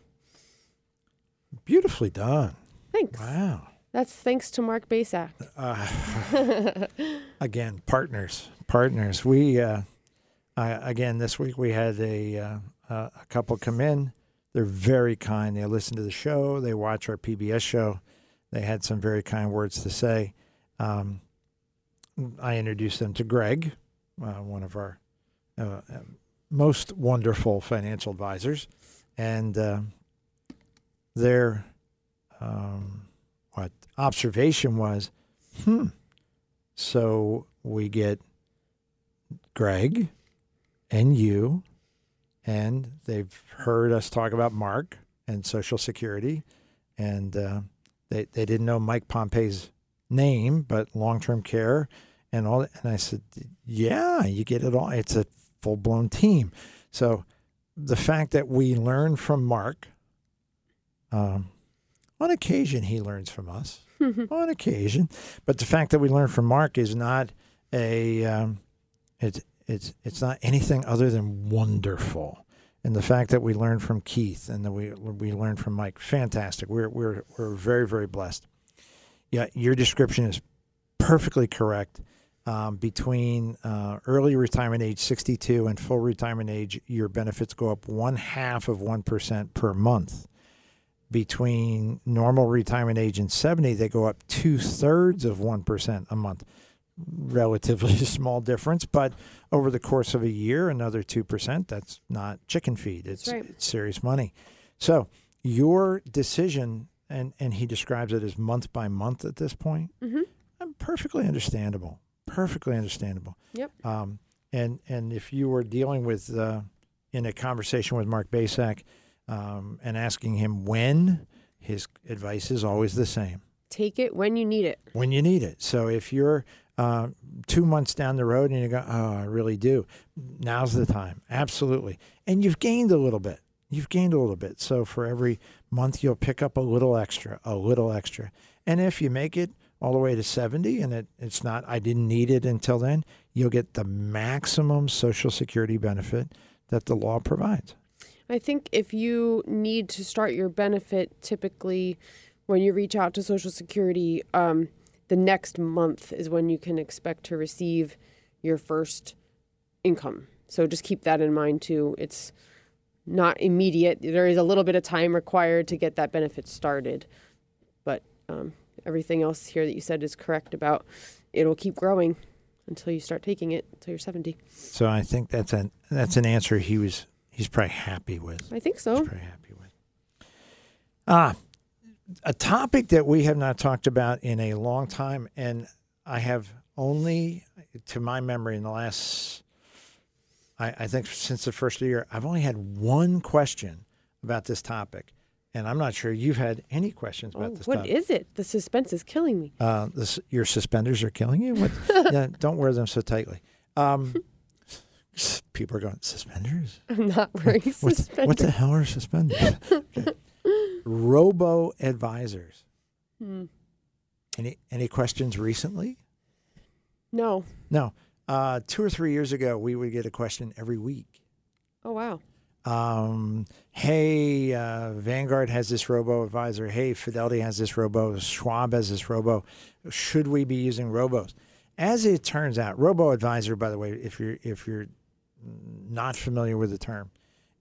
Beautifully done. Thanks. Wow. That's thanks to Mark Basak. Again, partners. We, again, this week we had a couple come in. They're very kind. They listen to the show. They watch our PBS show. They had some very kind words to say. I introduced them to Greg, one of our most wonderful financial advisors, and their observation was, so we get Greg and you, and they've heard us talk about Mark and Social Security, and they didn't know Mike Pompey's name, but long-term care and all that. And I said, yeah, you get it all. It's a full-blown team. So the fact that we learn from Mark, on occasion he learns from us, on occasion, but the fact that we learn from Mark is not a, it's not anything other than wonderful. And the fact that we learn from Keith and that we learn from Mike, fantastic. We're very, very blessed. Yeah, your description is perfectly correct. Between early retirement age 62 and full retirement age, your benefits go up 0.5% per month. Between normal retirement age and 70, they go up 0.67% a month. Relatively small difference, but over the course of a year, another 2%. That's not chicken feed. It's, right. It's serious money. So your decision. And he describes it as month by month at this point. Mm-hmm. Perfectly understandable. Perfectly understandable. Yep. And if you were dealing with in a conversation with Mark Basak and asking him when, his advice is always the same. Take it when you need it. When you need it. So if you're 2 months down the road and you go, oh, I really do. Now's the time. Absolutely. And you've gained a little bit. You've gained a little bit. So for every month, you'll pick up a little extra. And if you make it all the way to 70 and it's not, I didn't need it until then, you'll get the maximum Social Security benefit that the law provides. I think if you need to start your benefit, typically when you reach out to Social Security, the next month is when you can expect to receive your first income. So just keep that in mind too. It's not immediate. There is a little bit of time required to get that benefit started. But everything else here that you said is correct about it'll keep growing until you start taking it until you're 70. So I think that's an answer he's probably happy with. I think so. He's probably happy with. A topic that we have not talked about in a long time, and I have only, to my memory, in the last, I think since the first year, I've only had one question about this topic, and I'm not sure you've had any questions about this topic. What is it? The suspense is killing me. Your suspenders are killing you? What? Yeah, don't wear them so tightly. People are going, suspenders? I'm not wearing suspenders. What the hell are suspenders? Okay. Robo-advisors. Hmm. Any questions recently? No. No. 2 or 3 years ago, we would get a question every week. Oh, wow. Hey, Vanguard has this robo-advisor. Hey, Fidelity has this robo. Schwab has this robo. Should we be using robos? As it turns out, robo-advisor, by the way, if you're not familiar with the term,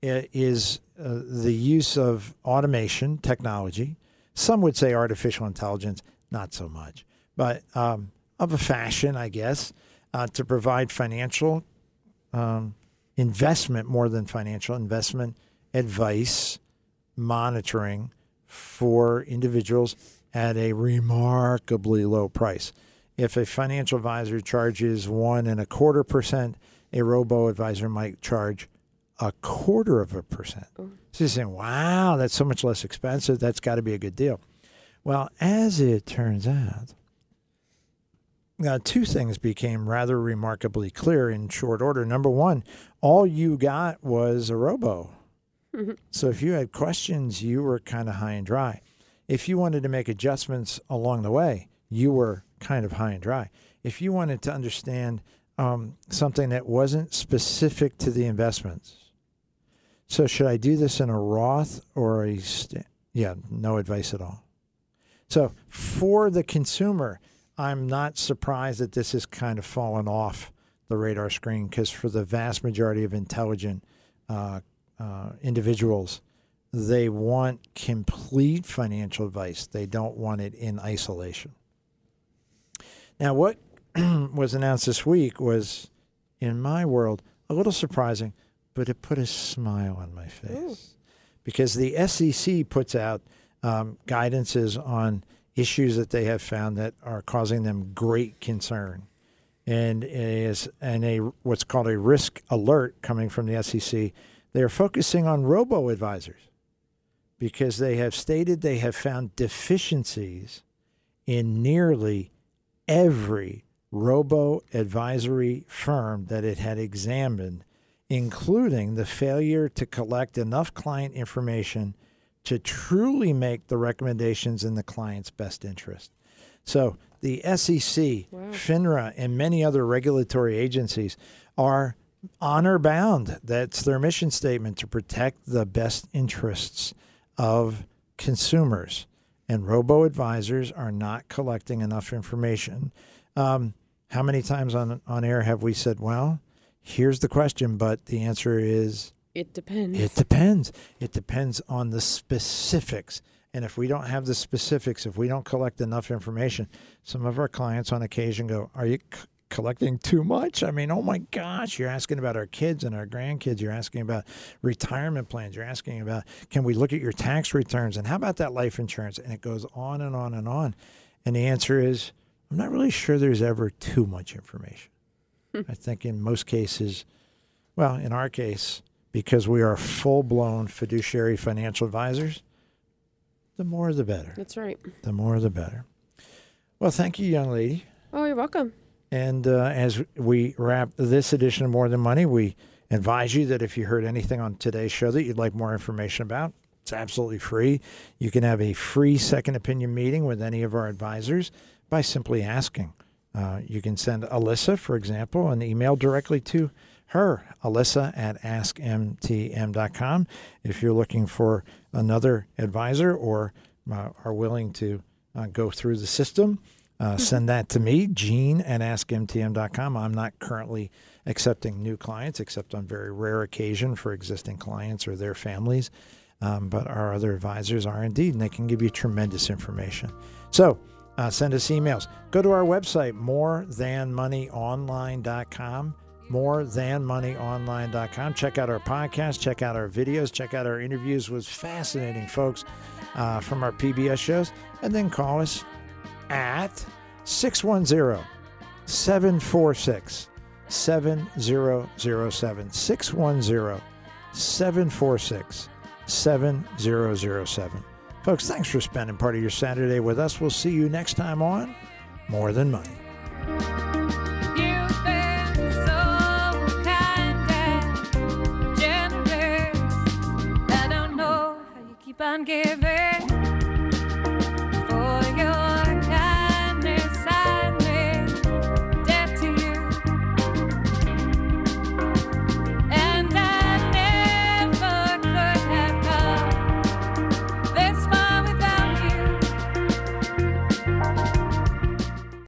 is the use of automation technology. Some would say artificial intelligence, not so much, but of a fashion, I guess, to provide financial investment, more than financial investment advice, monitoring for individuals at a remarkably low price. If a financial advisor charges 1.25%, a robo-advisor might charge 1/4%. So you're saying, wow, that's so much less expensive. That's got to be a good deal. Well, as it turns out, now 2 things became rather remarkably clear in short order. Number 1, all you got was a robo. Mm-hmm. So if you had questions, you were kind of high and dry. If you wanted to make adjustments along the way, you were kind of high and dry. If you wanted to understand something that wasn't specific to the investments, so should I do this in a Roth or a yeah, no advice at all. So for the consumer, I'm not surprised that this has kind of fallen off the radar screen, because for the vast majority of intelligent individuals, they want complete financial advice. They don't want it in isolation. Now, what was announced this week was, in my world, a little surprising, but it put a smile on my face. Ooh. Because the SEC puts out guidances on issues that they have found that are causing them great concern. And what's called a risk alert coming from the SEC. They're focusing on robo-advisors because they have stated they have found deficiencies in nearly every robo-advisory firm that it had examined, including the failure to collect enough client information to truly make the recommendations in the client's best interest. So the SEC, wow, FINRA, and many other regulatory agencies are honor-bound. That's their mission statement, to protect the best interests of consumers. And robo-advisors are not collecting enough information. How many times on air have we said, well, here's the question, but the answer is... It depends. It depends. It depends on the specifics. And if we don't have the specifics, if we don't collect enough information, some of our clients on occasion go, are you collecting too much? I mean, oh my gosh, you're asking about our kids and our grandkids. You're asking about retirement plans. You're asking about, can we look at your tax returns? And how about that life insurance? And it goes on and on and on. And the answer is, I'm not really sure there's ever too much information. I think in most cases, well, in our case, because we are full-blown fiduciary financial advisors, the more the better. That's right. The more the better. Well, thank you, young lady. Oh, you're welcome. And as we wrap this edition of More Than Money, we advise you that if you heard anything on today's show that you'd like more information about, it's absolutely free. You can have a free second opinion meeting with any of our advisors by simply asking. You can send Alyssa, for example, an email directly to her, alyssa@askmtm.com. If you're looking for another advisor or are willing to go through the system, Send that to me, Gene at AskMTM.com. I'm not currently accepting new clients, except on very rare occasion for existing clients or their families. But our other advisors are indeed, and they can give you tremendous information. So send us emails. Go to our website, morethanmoneyonline.com. morethanmoneyonline.com. Check out our podcast, check out our videos, check out our interviews with fascinating folks from our PBS shows, and then call us at 610-746-7007, 610-746-7007. Folks, thanks for spending part of your Saturday with us. We'll see you next time on More Than Money. Keep on giving.